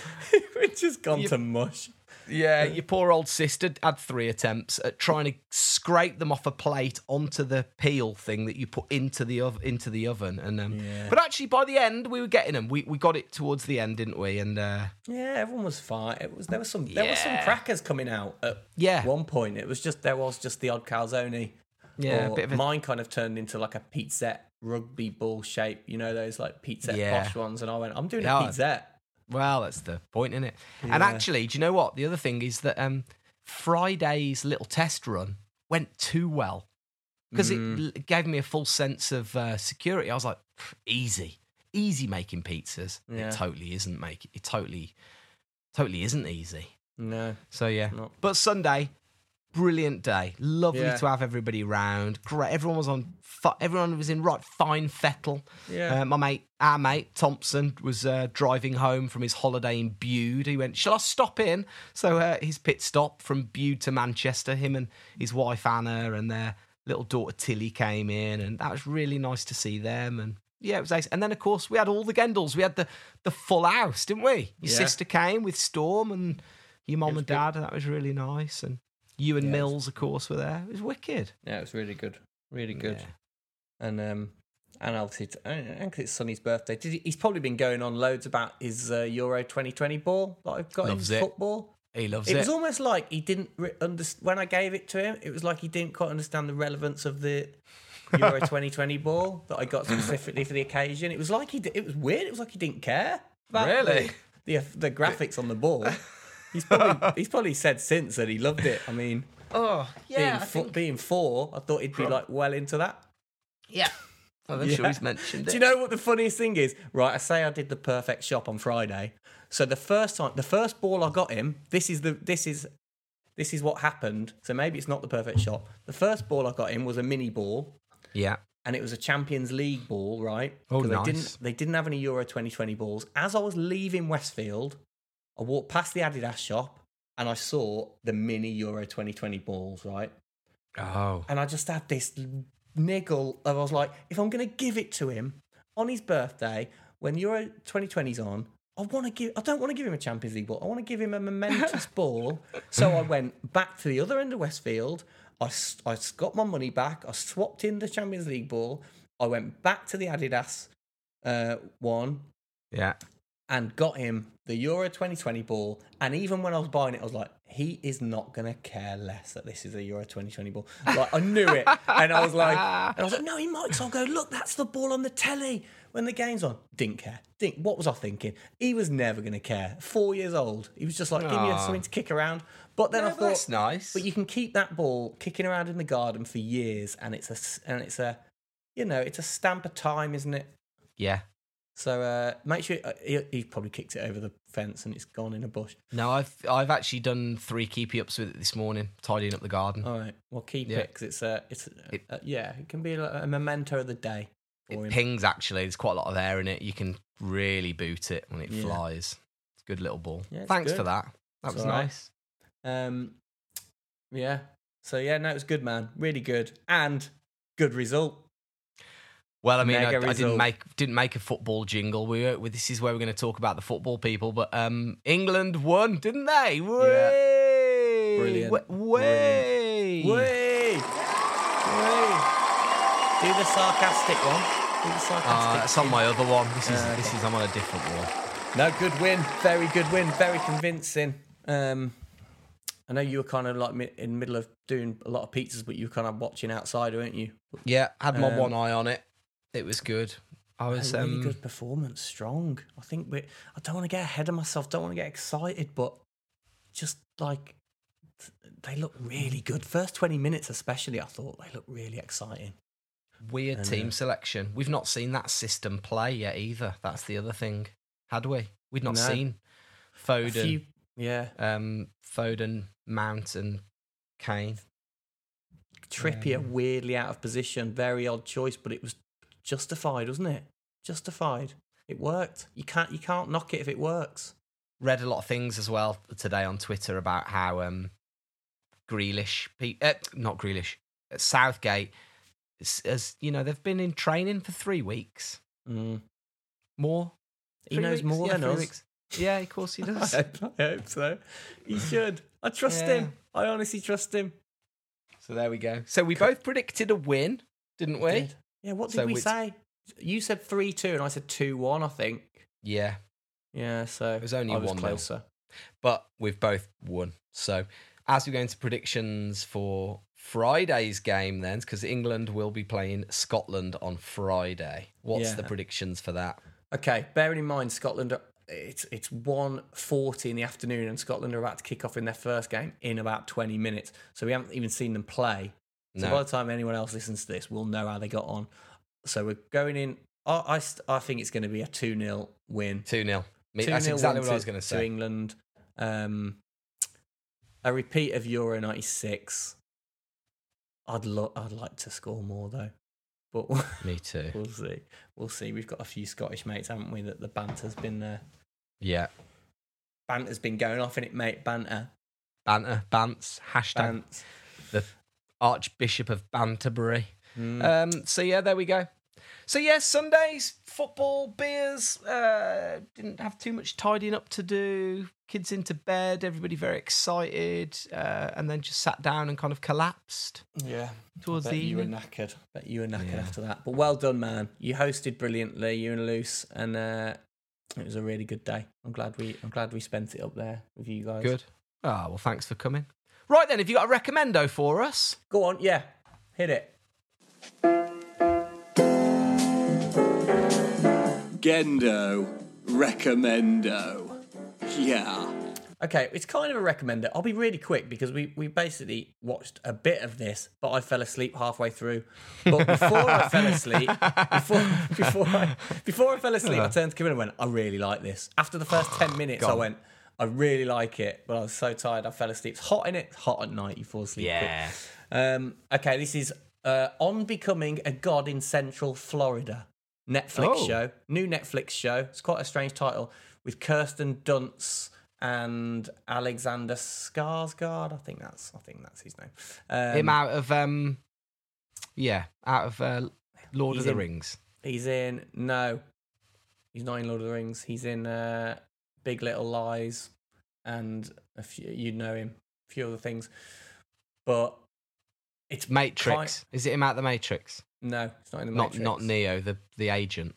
We'd just gone to mush. Yeah, your poor old sister had 3 attempts at trying to scrape them off a plate onto the peel thing that you put into the oven. And but actually, by the end, we were getting them. We got it towards the end, didn't we? And yeah, everyone was fine. There were some crackers coming out at one point. It was just the odd calzone. Yeah, or a bit of mine kind of turned into like a pizzette rugby ball shape. You know those like pizzette posh ones. And I went, I'm doing a pizzette. Well, that's the point, isn't it? Yeah. And actually, do you know what? The other thing is that Friday's little test run went too well because it gave me a full sense of security. I was like, easy making pizzas. Yeah. It totally isn't It totally isn't easy. No. So yeah, not. But Sunday, brilliant day. Lovely to have everybody round. Great. Everyone was in right fine fettle. Yeah. Our mate Thompson was driving home from his holiday in Bude. He went, "Shall I stop in?" So his pit stop from Bude to Manchester. Him and his wife Anna and their little daughter Tilly came in, and that was really nice to see them. And yeah, it was ace. And then of course we had all the Gendals. We had the full house, didn't we? Your sister came with Storm and your mum and dad, and that was really nice. And you and Mills, of course, were there. It was wicked. Yeah, it was really good. Really good. Yeah. And obviously, it's Sonny's birthday. He's probably been going on loads about his Euro 2020 ball that I've got in football. He loves it. It was almost like he didn't understand. When I gave it to him, it was like he didn't quite understand the relevance of the Euro 2020 ball that I got specifically for the occasion. It was like it was weird. It was like he didn't care about the graphics on the ball. He's probably said since that he loved it. I mean, being 4, I thought he'd be like well into that. Yeah, I'm sure he's mentioned it. Do you know what the funniest thing is? Right, I say I did the perfect shop on Friday. So the first ball I got him. This is what happened. So maybe it's not the perfect shop. The first ball I got him was a mini ball. Yeah. And it was a Champions League ball, right? Oh, nice. They didn't have any Euro 2020 balls. As I was leaving Westfield, I walked past the Adidas shop and I saw the mini Euro 2020 balls, right? Oh. And I just had this niggle of, I was like, if I'm going to give it to him on his birthday, when Euro 2020's on, I don't want to give him a Champions League ball. I want to give him a momentous ball. So I went back to the other end of Westfield. I got my money back. I swapped in the Champions League ball. I went back to the Adidas one. Yeah. And got him the Euro 2020 ball. And even when I was buying it, I was like, he is not going to care less that this is a Euro 2020 ball. Like, I knew it. And I was like, no, he might. So I'll go, look, that's the ball on the telly when the game's on. Didn't care. What was I thinking? He was never going to care. 4 years old. He was just like, give me something to kick around. But then I thought, that's nice. But you can keep that ball kicking around in the garden for years. And it's a stamp of time, isn't it? Yeah. So make sure he probably kicked it over the fence and it's gone in a bush. No, I've actually done 3 keepy ups with it this morning, tidying up the garden. All right, well keep it because it can be like a memento of the day. It pings actually. There's quite a lot of air in it. You can really boot it when it flies. It's a good little ball. Yeah, thanks for that. That was nice. Yeah. So yeah, no, it was good, man. Really good and good result. Well, I mean, I didn't make a football jingle. This is where we're going to talk about the football people. But England won, didn't they? Way, brilliant, way, way, way. Do the sarcastic one. Do the sarcastic. That's on my other one. This is I'm on a different one. No, good win. Very good win. Very convincing. I know you were kind of like in the middle of doing a lot of pizzas, but you were kind of watching outside, weren't you? Yeah, had my one eye on it. It was good. A really good performance, strong. I think I don't want to get ahead of myself, don't want to get excited, but just like they look really good. First 20 minutes especially, I thought they looked really exciting. Weird and, team selection. We've not seen that system play yet either. That's the other thing. Had we? We'd not seen Foden, Foden, Mount and Kane. Trippier weirdly out of position, very odd choice, but it was justified, wasn't it? Justified. It worked. You can't knock it if it works. Read a lot of things as well today on Twitter about how Southgate, as you know, they've been in training for 3 weeks. Mm. More. He knows more than us. Yeah, of course he does. I hope so. He should. I trust him. I honestly trust him. So there we go. So we both predicted a win, didn't we? Did. Yeah, what did we say? You said 3-2 and I said 2-1, I think. Yeah. Yeah, so it was only 1-0. Closer. But we've both won. So as we go into predictions for Friday's game then, because England will be playing Scotland on Friday. What's the predictions for that? Okay, bearing in mind Scotland, it's 1:40 in the afternoon and Scotland are about to kick off in their first game in about 20 minutes. So we haven't even seen them play. So by the time anyone else listens to this, we'll know how they got on. So we're going in. I think it's going to be a 2-0 win. 2-0. That's exactly what I was going to say. To England. A repeat of Euro 96. I'd like to score more, though. But me too. We'll see. We'll see. We've got a few Scottish mates, haven't we, that the banter's been there. Yeah. Banter's been going off, innit, mate? Banter. Bants. Hashtag. Bants. The Archbishop of Banterbury. Mm. So, yeah, there we go. So, yeah, Sundays, football, beers. Didn't have too much tidying up to do. Kids into bed, everybody very excited. And then just sat down and kind of collapsed. Yeah. Towards the evening. Bet you were knackered after that. But well done, man. You hosted brilliantly, you and Luce. And it was a really good day. I'm glad we spent it up there with you guys. Good. Ah, well, thanks for coming. Right then, have you got a recommendo for us? Go on, yeah. Hit it. Gendo recommendo. Yeah. Okay, it's kind of a recommendo. I'll be really quick because we basically watched a bit of this, but I fell asleep halfway through. But before I fell asleep, before I fell asleep, I turned to Kim and went, I really like this. After the first 10 minutes, I went, I really like it, but I was so tired I fell asleep. It's hot in it. It's hot at night. You fall asleep. Yeah. Okay, this is On Becoming a God in Central Florida. New Netflix show. It's quite a strange title, with Kirsten Dunst and Alexander Skarsgård. I think that's his name. Him out of Lord of the Rings. He's not in Lord of the Rings. He's in Big Little Lies and a few, you'd know him, a few other things. But it's Matrix. Is it him out of the Matrix? No, it's not in the Matrix. Not Neo, the agent.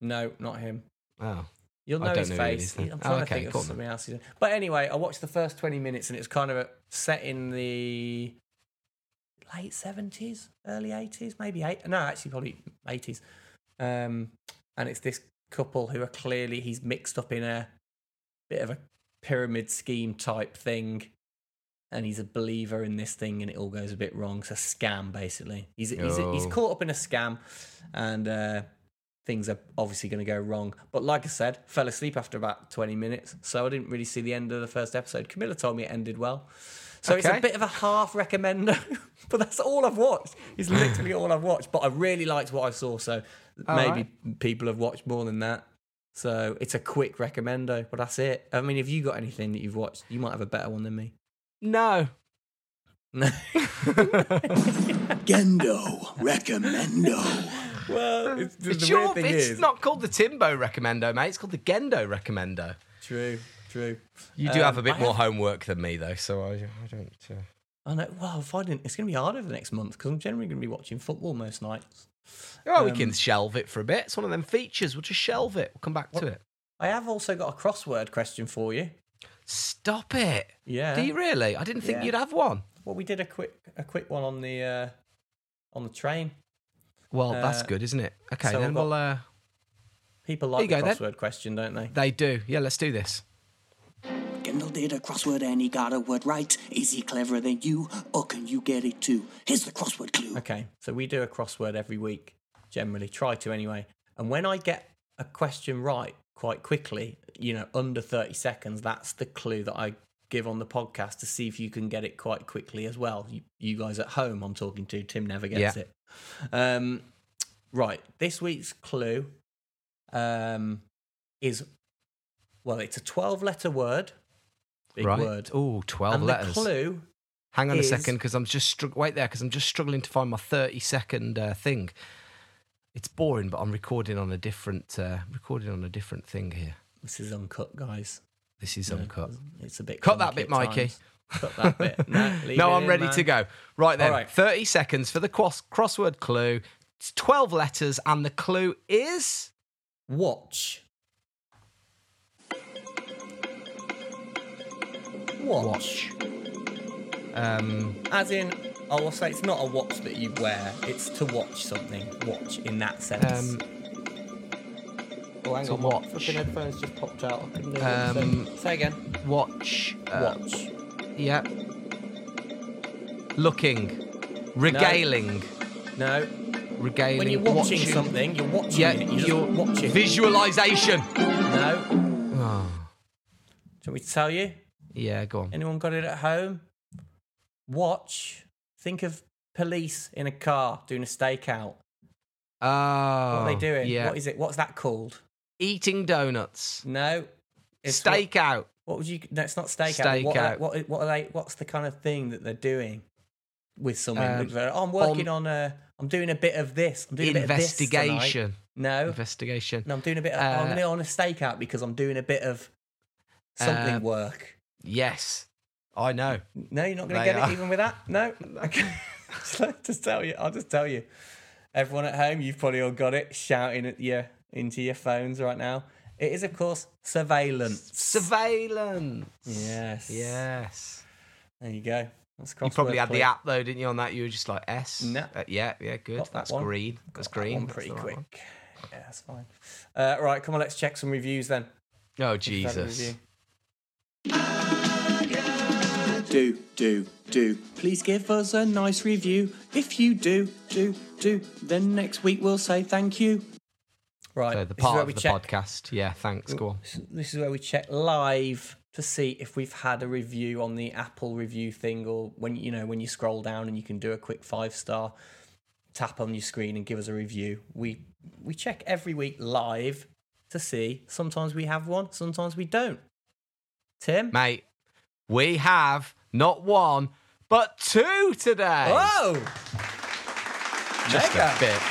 No, not him. Oh, you'll know his face. I'm trying to think of something else he's in. But anyway, I watched the first 20 minutes, and it's kind of set in the late 70s, early 80s, maybe eight. No, actually, probably 80s. And it's this couple who are clearly he's mixed up in a bit of a pyramid scheme type thing. And he's a believer in this thing, and it all goes a bit wrong. It's a scam, basically. He's caught up in a scam, and things are obviously going to go wrong. But like I said, fell asleep after about 20 minutes, so I didn't really see the end of the first episode. Camilla told me it ended well. So It's a bit of a half recommendo, but that's all I've watched. It's literally all I've watched, but I really liked what I saw, so people have watched more than that. So it's a quick recommendo, but that's it. I mean, have you got anything that you've watched? You might have a better one than me. No. Gendo recommendo. Well, it's not called the Timbo recommendo, mate. It's called the Gendo recommendo. True. You do have a bit more homework than me, though, so I don't. I know. Well, I'm finding it's going to be hard over the next month because I'm generally going to be watching football most nights. Oh, we can shelve it for a bit. It's one of them features. We'll just shelve it. We'll come back to it. I have also got a crossword question for you. Stop it. Yeah. Do you really? I didn't think you'd have one. Well, we did a quick one on the train. Well, that's good, isn't it? Okay, so then we'll people like the crossword question, don't they? They do. Yeah, let's do this. Randall did a crossword and he got a word right. Is he cleverer than you, or can you get it too? Here's the crossword clue. Okay, so we do a crossword every week, generally. Try to anyway. And when I get a question right quite quickly, you know, under 30 seconds, that's the clue that I give on the podcast to see if you can get it quite quickly as well. You guys at home I'm talking to, Tim never gets it. Right, this week's clue is... Well, it's a 12-letter word. Big word. Oh, 12 and letters. The clue. Hang on a second, because I'm just struggling to find my 30-second thing. It's boring, but I'm recording on a different thing here. This is uncut, guys. This is uncut. It's a bit cut that bit, Mikey. Cut that bit. No, I'm ready to go. Right then, right. 30 seconds for the crossword clue. It's 12 letters, and the clue is watch. Watch. As in, I will say it's not a watch that you wear, it's to watch something. Watch in that sense. Hang on, my flipping headphones just popped out. I couldn't hear them. Say again. Watch. Watch. Yeah. Looking. Regaling. No. Regaling. When you're watching something, you're watching it. You're watching. Visualisation. No. Oh. Do you want me to tell you? Yeah, go on. Anyone got it at home? Watch. Think of police in a car doing a stakeout. Oh. What are they doing? Yeah. What is it? What's that called? Eating donuts. No. Stakeout. What would you... No, it's not stakeout. Stakeout. What are they... What's the kind of thing that they're doing with someone? I'm working on I'm doing a bit of this. I'm doing a bit of this tonight. Investigation. No. Investigation. No, I'm doing a bit of... I'm on a stakeout because I'm doing a bit of something work. Yes, I know. No, you're not going to get it even with that? No? Okay. I'll just tell you. Everyone at home, you've probably all got it, shouting at you into your phones right now. It is, of course, surveillance. Surveillance. Yes. Yes. There you go. That's you probably had the app, though, didn't you, on that? You were just like, S. No. Yeah, good. That's green. That's green. That's pretty quick. One. Yeah, that's fine. Right, come on, let's check some reviews then. Oh, Jesus. Do. Please give us a nice review. If you do, then next week we'll say thank you. Right. So the part of the podcast. Yeah, thanks. Go on. This is where we check live to see if we've had a review on the Apple review thing, or when you scroll down and you can do a quick 5-star tap on your screen and give us a review. We check every week live to see. Sometimes we have one, sometimes we don't. Tim? Mate, we have... Not one, but two today. Whoa! Just mega. A bit.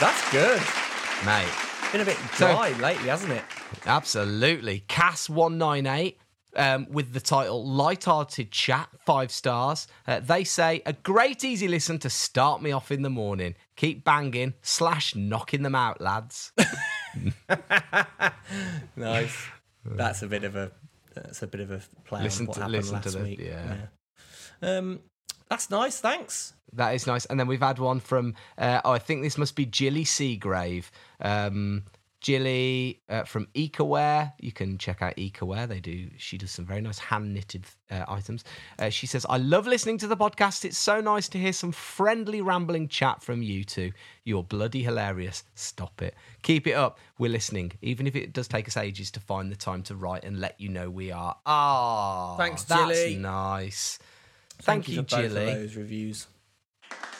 That's good. Mate. Been a bit dry lately, hasn't it? Absolutely. Cass 198 with the title Lighthearted Chat, 5 stars. They say, a great easy listen to start me off in the morning. Keep banging / knocking them out, lads. Nice. That's a bit of a... It's a bit of a play on what happened last week. Yeah. That's nice, thanks. That is nice. And then we've had one from, I think this must be Jilly Seagrave. Jilly from EcoWare. You can check out EcoWare. She does some very nice hand-knitted items. She says, I love listening to the podcast. It's so nice to hear some friendly rambling chat from you two. You're bloody hilarious. Stop it. Keep it up. We're listening, even if it does take us ages to find the time to write and let you know we are. Ah, thanks, Jilly. That's nice. Thank you, Jilly. Both of those reviews.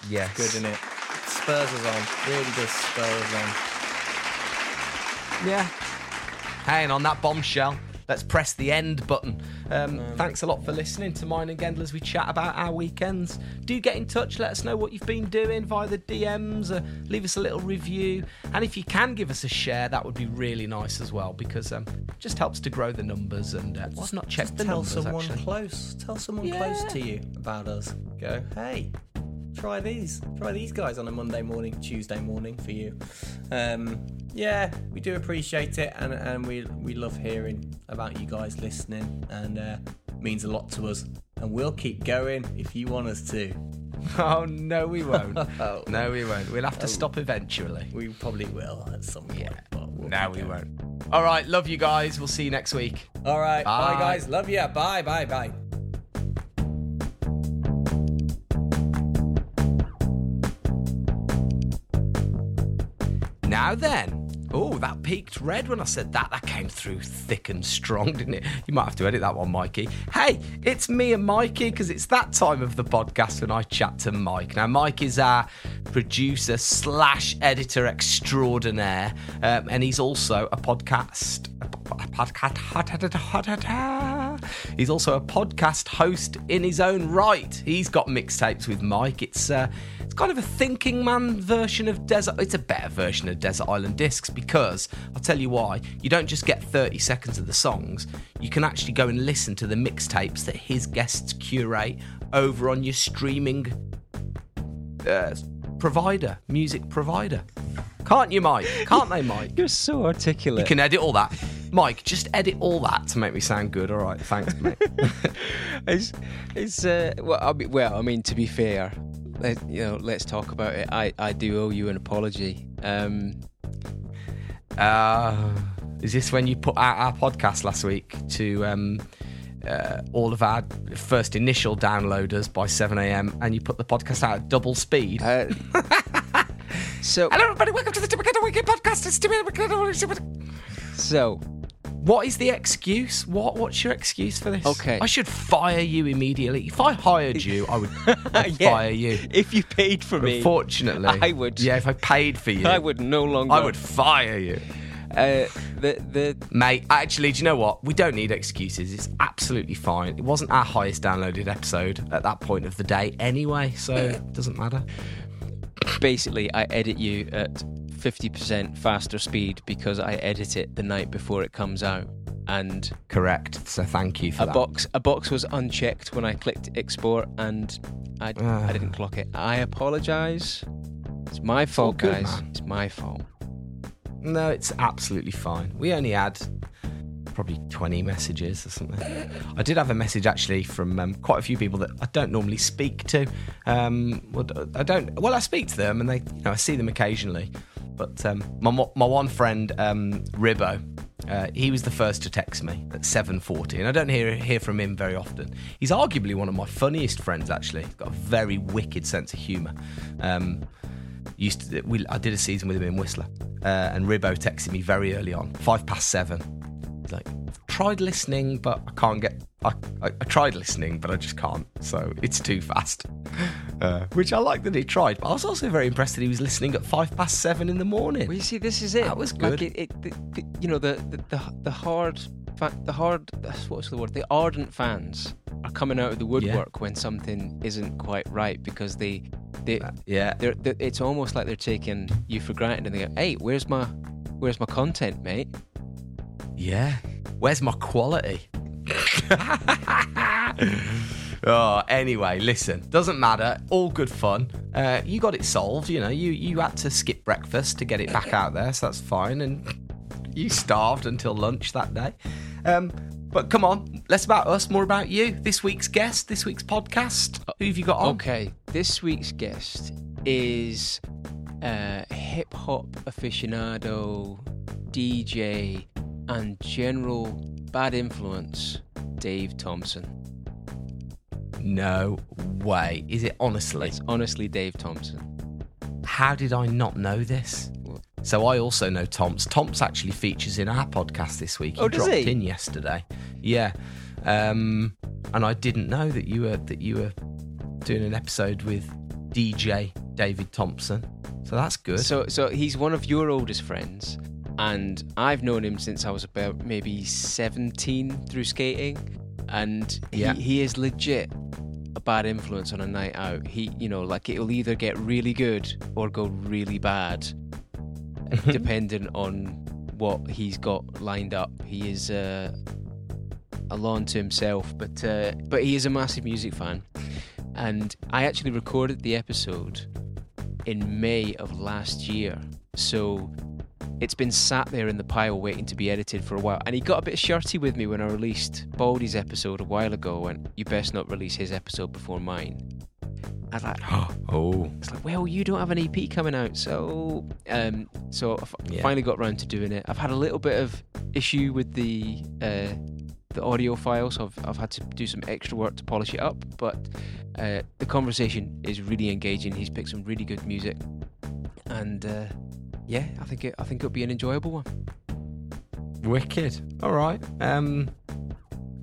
Yes. Good, isn't it? Spurs us on. Really does spur us on. Yeah. Hey, and on that bombshell, let's press the end button. Thanks a lot for listening to Mine and Gendler as we chat about our weekends. Do get in touch. Let us know what you've been doing via the DMs. Leave us a little review. And if you can give us a share, that would be really nice as well, because it just helps to grow the numbers. And let's not check the numbers, actually. Tell someone close to you about us. Go, hey, try these. Try these guys on a Monday morning, Tuesday morning for you. Yeah, we do appreciate it, and we love hearing about you guys listening, and means a lot to us, and we'll keep going if you want us to. Oh, no, we won't. No, we won't. We'll have to stop eventually. We probably will at some point. Yeah. But we'll no, we won't. All right, love you guys. We'll see you next week. All right. Bye, guys. Love you. Bye, bye, bye. Now then. Oh, that peaked red when I said that. That came through thick and strong, didn't it? You might have to edit that one, Mikey. Hey, it's me and Mikey, because it's that time of the podcast when I chat to Mike. Now, Mike is our producer slash editor extraordinaire, and he's also a podcast host in his own right. He's got Mixtapes with Mike. It's kind of a thinking man version of Desert. It's a better version of Desert Island Discs, because I'll tell you why. You don't just get 30 seconds of the songs. You can actually go and listen to the mixtapes that his guests curate over on your streaming provider, music provider. Can't you, Mike? Can't they, Mike? You're so articulate. You can edit all that. Mike, just edit all that to make me sound good. All right, thanks, mate. Well, I mean, to be fair, let's talk about it. I do owe you an apology. Is this when you put out our podcast last week to all of our first initial downloaders by 7 a.m, and you put the podcast out at double speed? So, hello everybody, welcome to the Typical Wicked Podcast. So, what is the excuse? What's your excuse for this? Okay, I should fire you immediately. If I hired you, I would fire you. If you paid for me, unfortunately, I would. Yeah, if I paid for you, I would no longer. I would fire you. Mate, actually, do you know what? We don't need excuses. It's absolutely fine. It wasn't our highest downloaded episode at that point of the day, anyway, so it doesn't matter. Basically, I edit you at 50% faster speed because I edit it the night before it comes out. And correct. So thank you for that. A box was unchecked when I clicked export, and I didn't clock it. I apologise. It's my fault, guys. Man. It's my fault. No, it's absolutely fine. We only had probably 20 messages or something. I did have a message actually from quite a few people that I don't normally speak to. I speak to them, and they, I see them occasionally. But my one friend, Ribbo, he was the first to text me at 7:40, and I don't hear from him very often. He's arguably one of my funniest friends, actually. He's got a very wicked sense of humour. I did a season with him in Whistler, and Ribbo texted me very early on, 7:05. Like, tried listening, but I can't get. I tried listening, but I just can't. So it's too fast. Which I like that he tried, but I was also very impressed that he was listening at 7:05 in the morning. Well, you see, this is it. That was good. Like the ardent fans are coming out of the woodwork when something isn't quite right, because they're it's almost like they're taking you for granted, and they go, "Hey, where's my content, mate? Yeah, where's my quality?" Oh, anyway, listen, doesn't matter. All good fun. You got it solved. You had to skip breakfast to get it back out there, so that's fine. And you starved until lunch that day. But come on, less about us, more about you. This week's guest, this week's podcast. Who have you got on? Okay, this week's guest is hip hop aficionado, DJ, and general bad influence, Dave Thompson. No way. Is it honestly? It's honestly Dave Thompson. How did I not know this? So I also know Tom's. Tom's actually features in our podcast this week. He dropped in yesterday. Yeah. And I didn't know that you were doing an episode with DJ David Thompson. So that's good. So he's one of your oldest friends, and I've known him since I was about maybe 17 through skating. And he is legit a bad influence on a night out. He, it'll either get really good or go really bad, depending on what he's got lined up. He is a lawn to himself, but he is a massive music fan. And I actually recorded the episode in May of last year, so it's been sat there in the pile waiting to be edited for a while. And he got a bit shirty with me when I released Baldy's episode a while ago, and you best not release his episode before mine. I was like, oh, it's like, well, you don't have an EP coming out, so I finally got around to doing it. I've had a little bit of issue with the audio file, so I've had to do some extra work to polish it up, but the conversation is really engaging. He's picked some really good music, and I think it'll be an enjoyable one. Wicked. All right.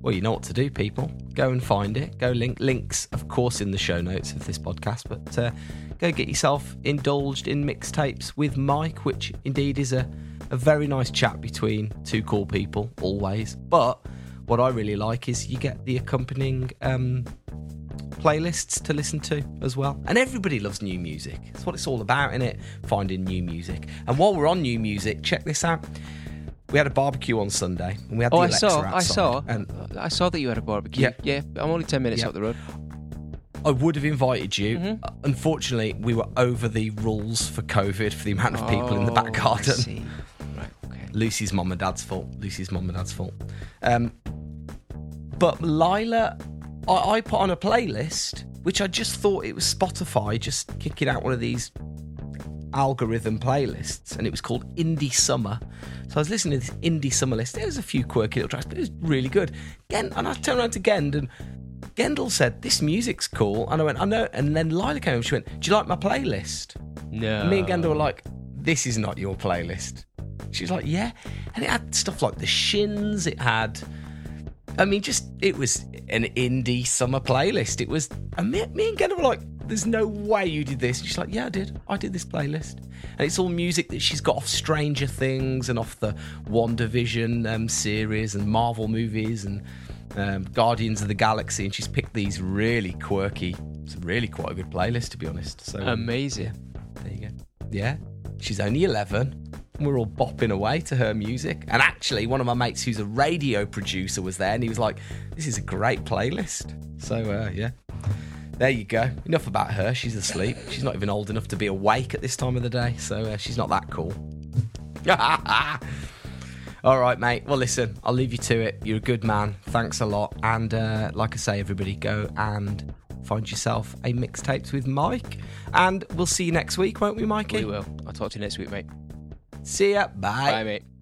Well, you know what to do, people. Go and find it. Go links, of course, in the show notes of this podcast, but go get yourself indulged in Mixtapes with Mike, which indeed is a very nice chat between two cool people, always. But what I really like is you get the accompanying playlists to listen to as well. And everybody loves new music. That's what it's all about, isn't it? Finding new music. And while we're on new music, check this out. We had a barbecue on Sunday, and we had the Alexa outside. I saw that you had a barbecue. Yeah. I'm only 10 minutes up the road. I would have invited you. Mm-hmm. Unfortunately, we were over the rules for COVID for the amount of people in the back garden. I see. Right, okay. Lucy's mum and dad's fault. But Lila, I put on a playlist, which I just thought it was Spotify just kicking out one of these algorithm playlists, and it was called Indie Summer. So I was listening to this Indie Summer list. There was a few quirky little tracks, but it was really good. And I turned around to Gend, and Gendel said, "This music's cool." And I went, "I know." And then Lila came and she went, "Do you like my playlist?" No. And me and Gendel were like, "This is not your playlist." She was like, "Yeah." And it had stuff like The Shins. It had, it was an Indie Summer playlist. It was, and me and Gendel were like, "There's no way you did this." And she's like, "Yeah, I did. I did this playlist." And it's all music that she's got off Stranger Things and off the WandaVision series and Marvel movies and Guardians of the Galaxy. And she's picked these really quirky, it's really quite a good playlist, to be honest. So amazing. Yeah, there you go. Yeah. She's only 11. And we're all bopping away to her music. And actually, one of my mates who's a radio producer was there, and he was like, "This is a great playlist." So, yeah. There you go. Enough about her. She's asleep. She's not even old enough to be awake at this time of the day, so she's not that cool. All right, mate. Well, listen, I'll leave you to it. You're a good man. Thanks a lot. And like I say, everybody, go and find yourself a Mixtapes with Mike. And we'll see you next week, won't we, Mikey? We will. I'll talk to you next week, mate. See ya. Bye. Bye, mate.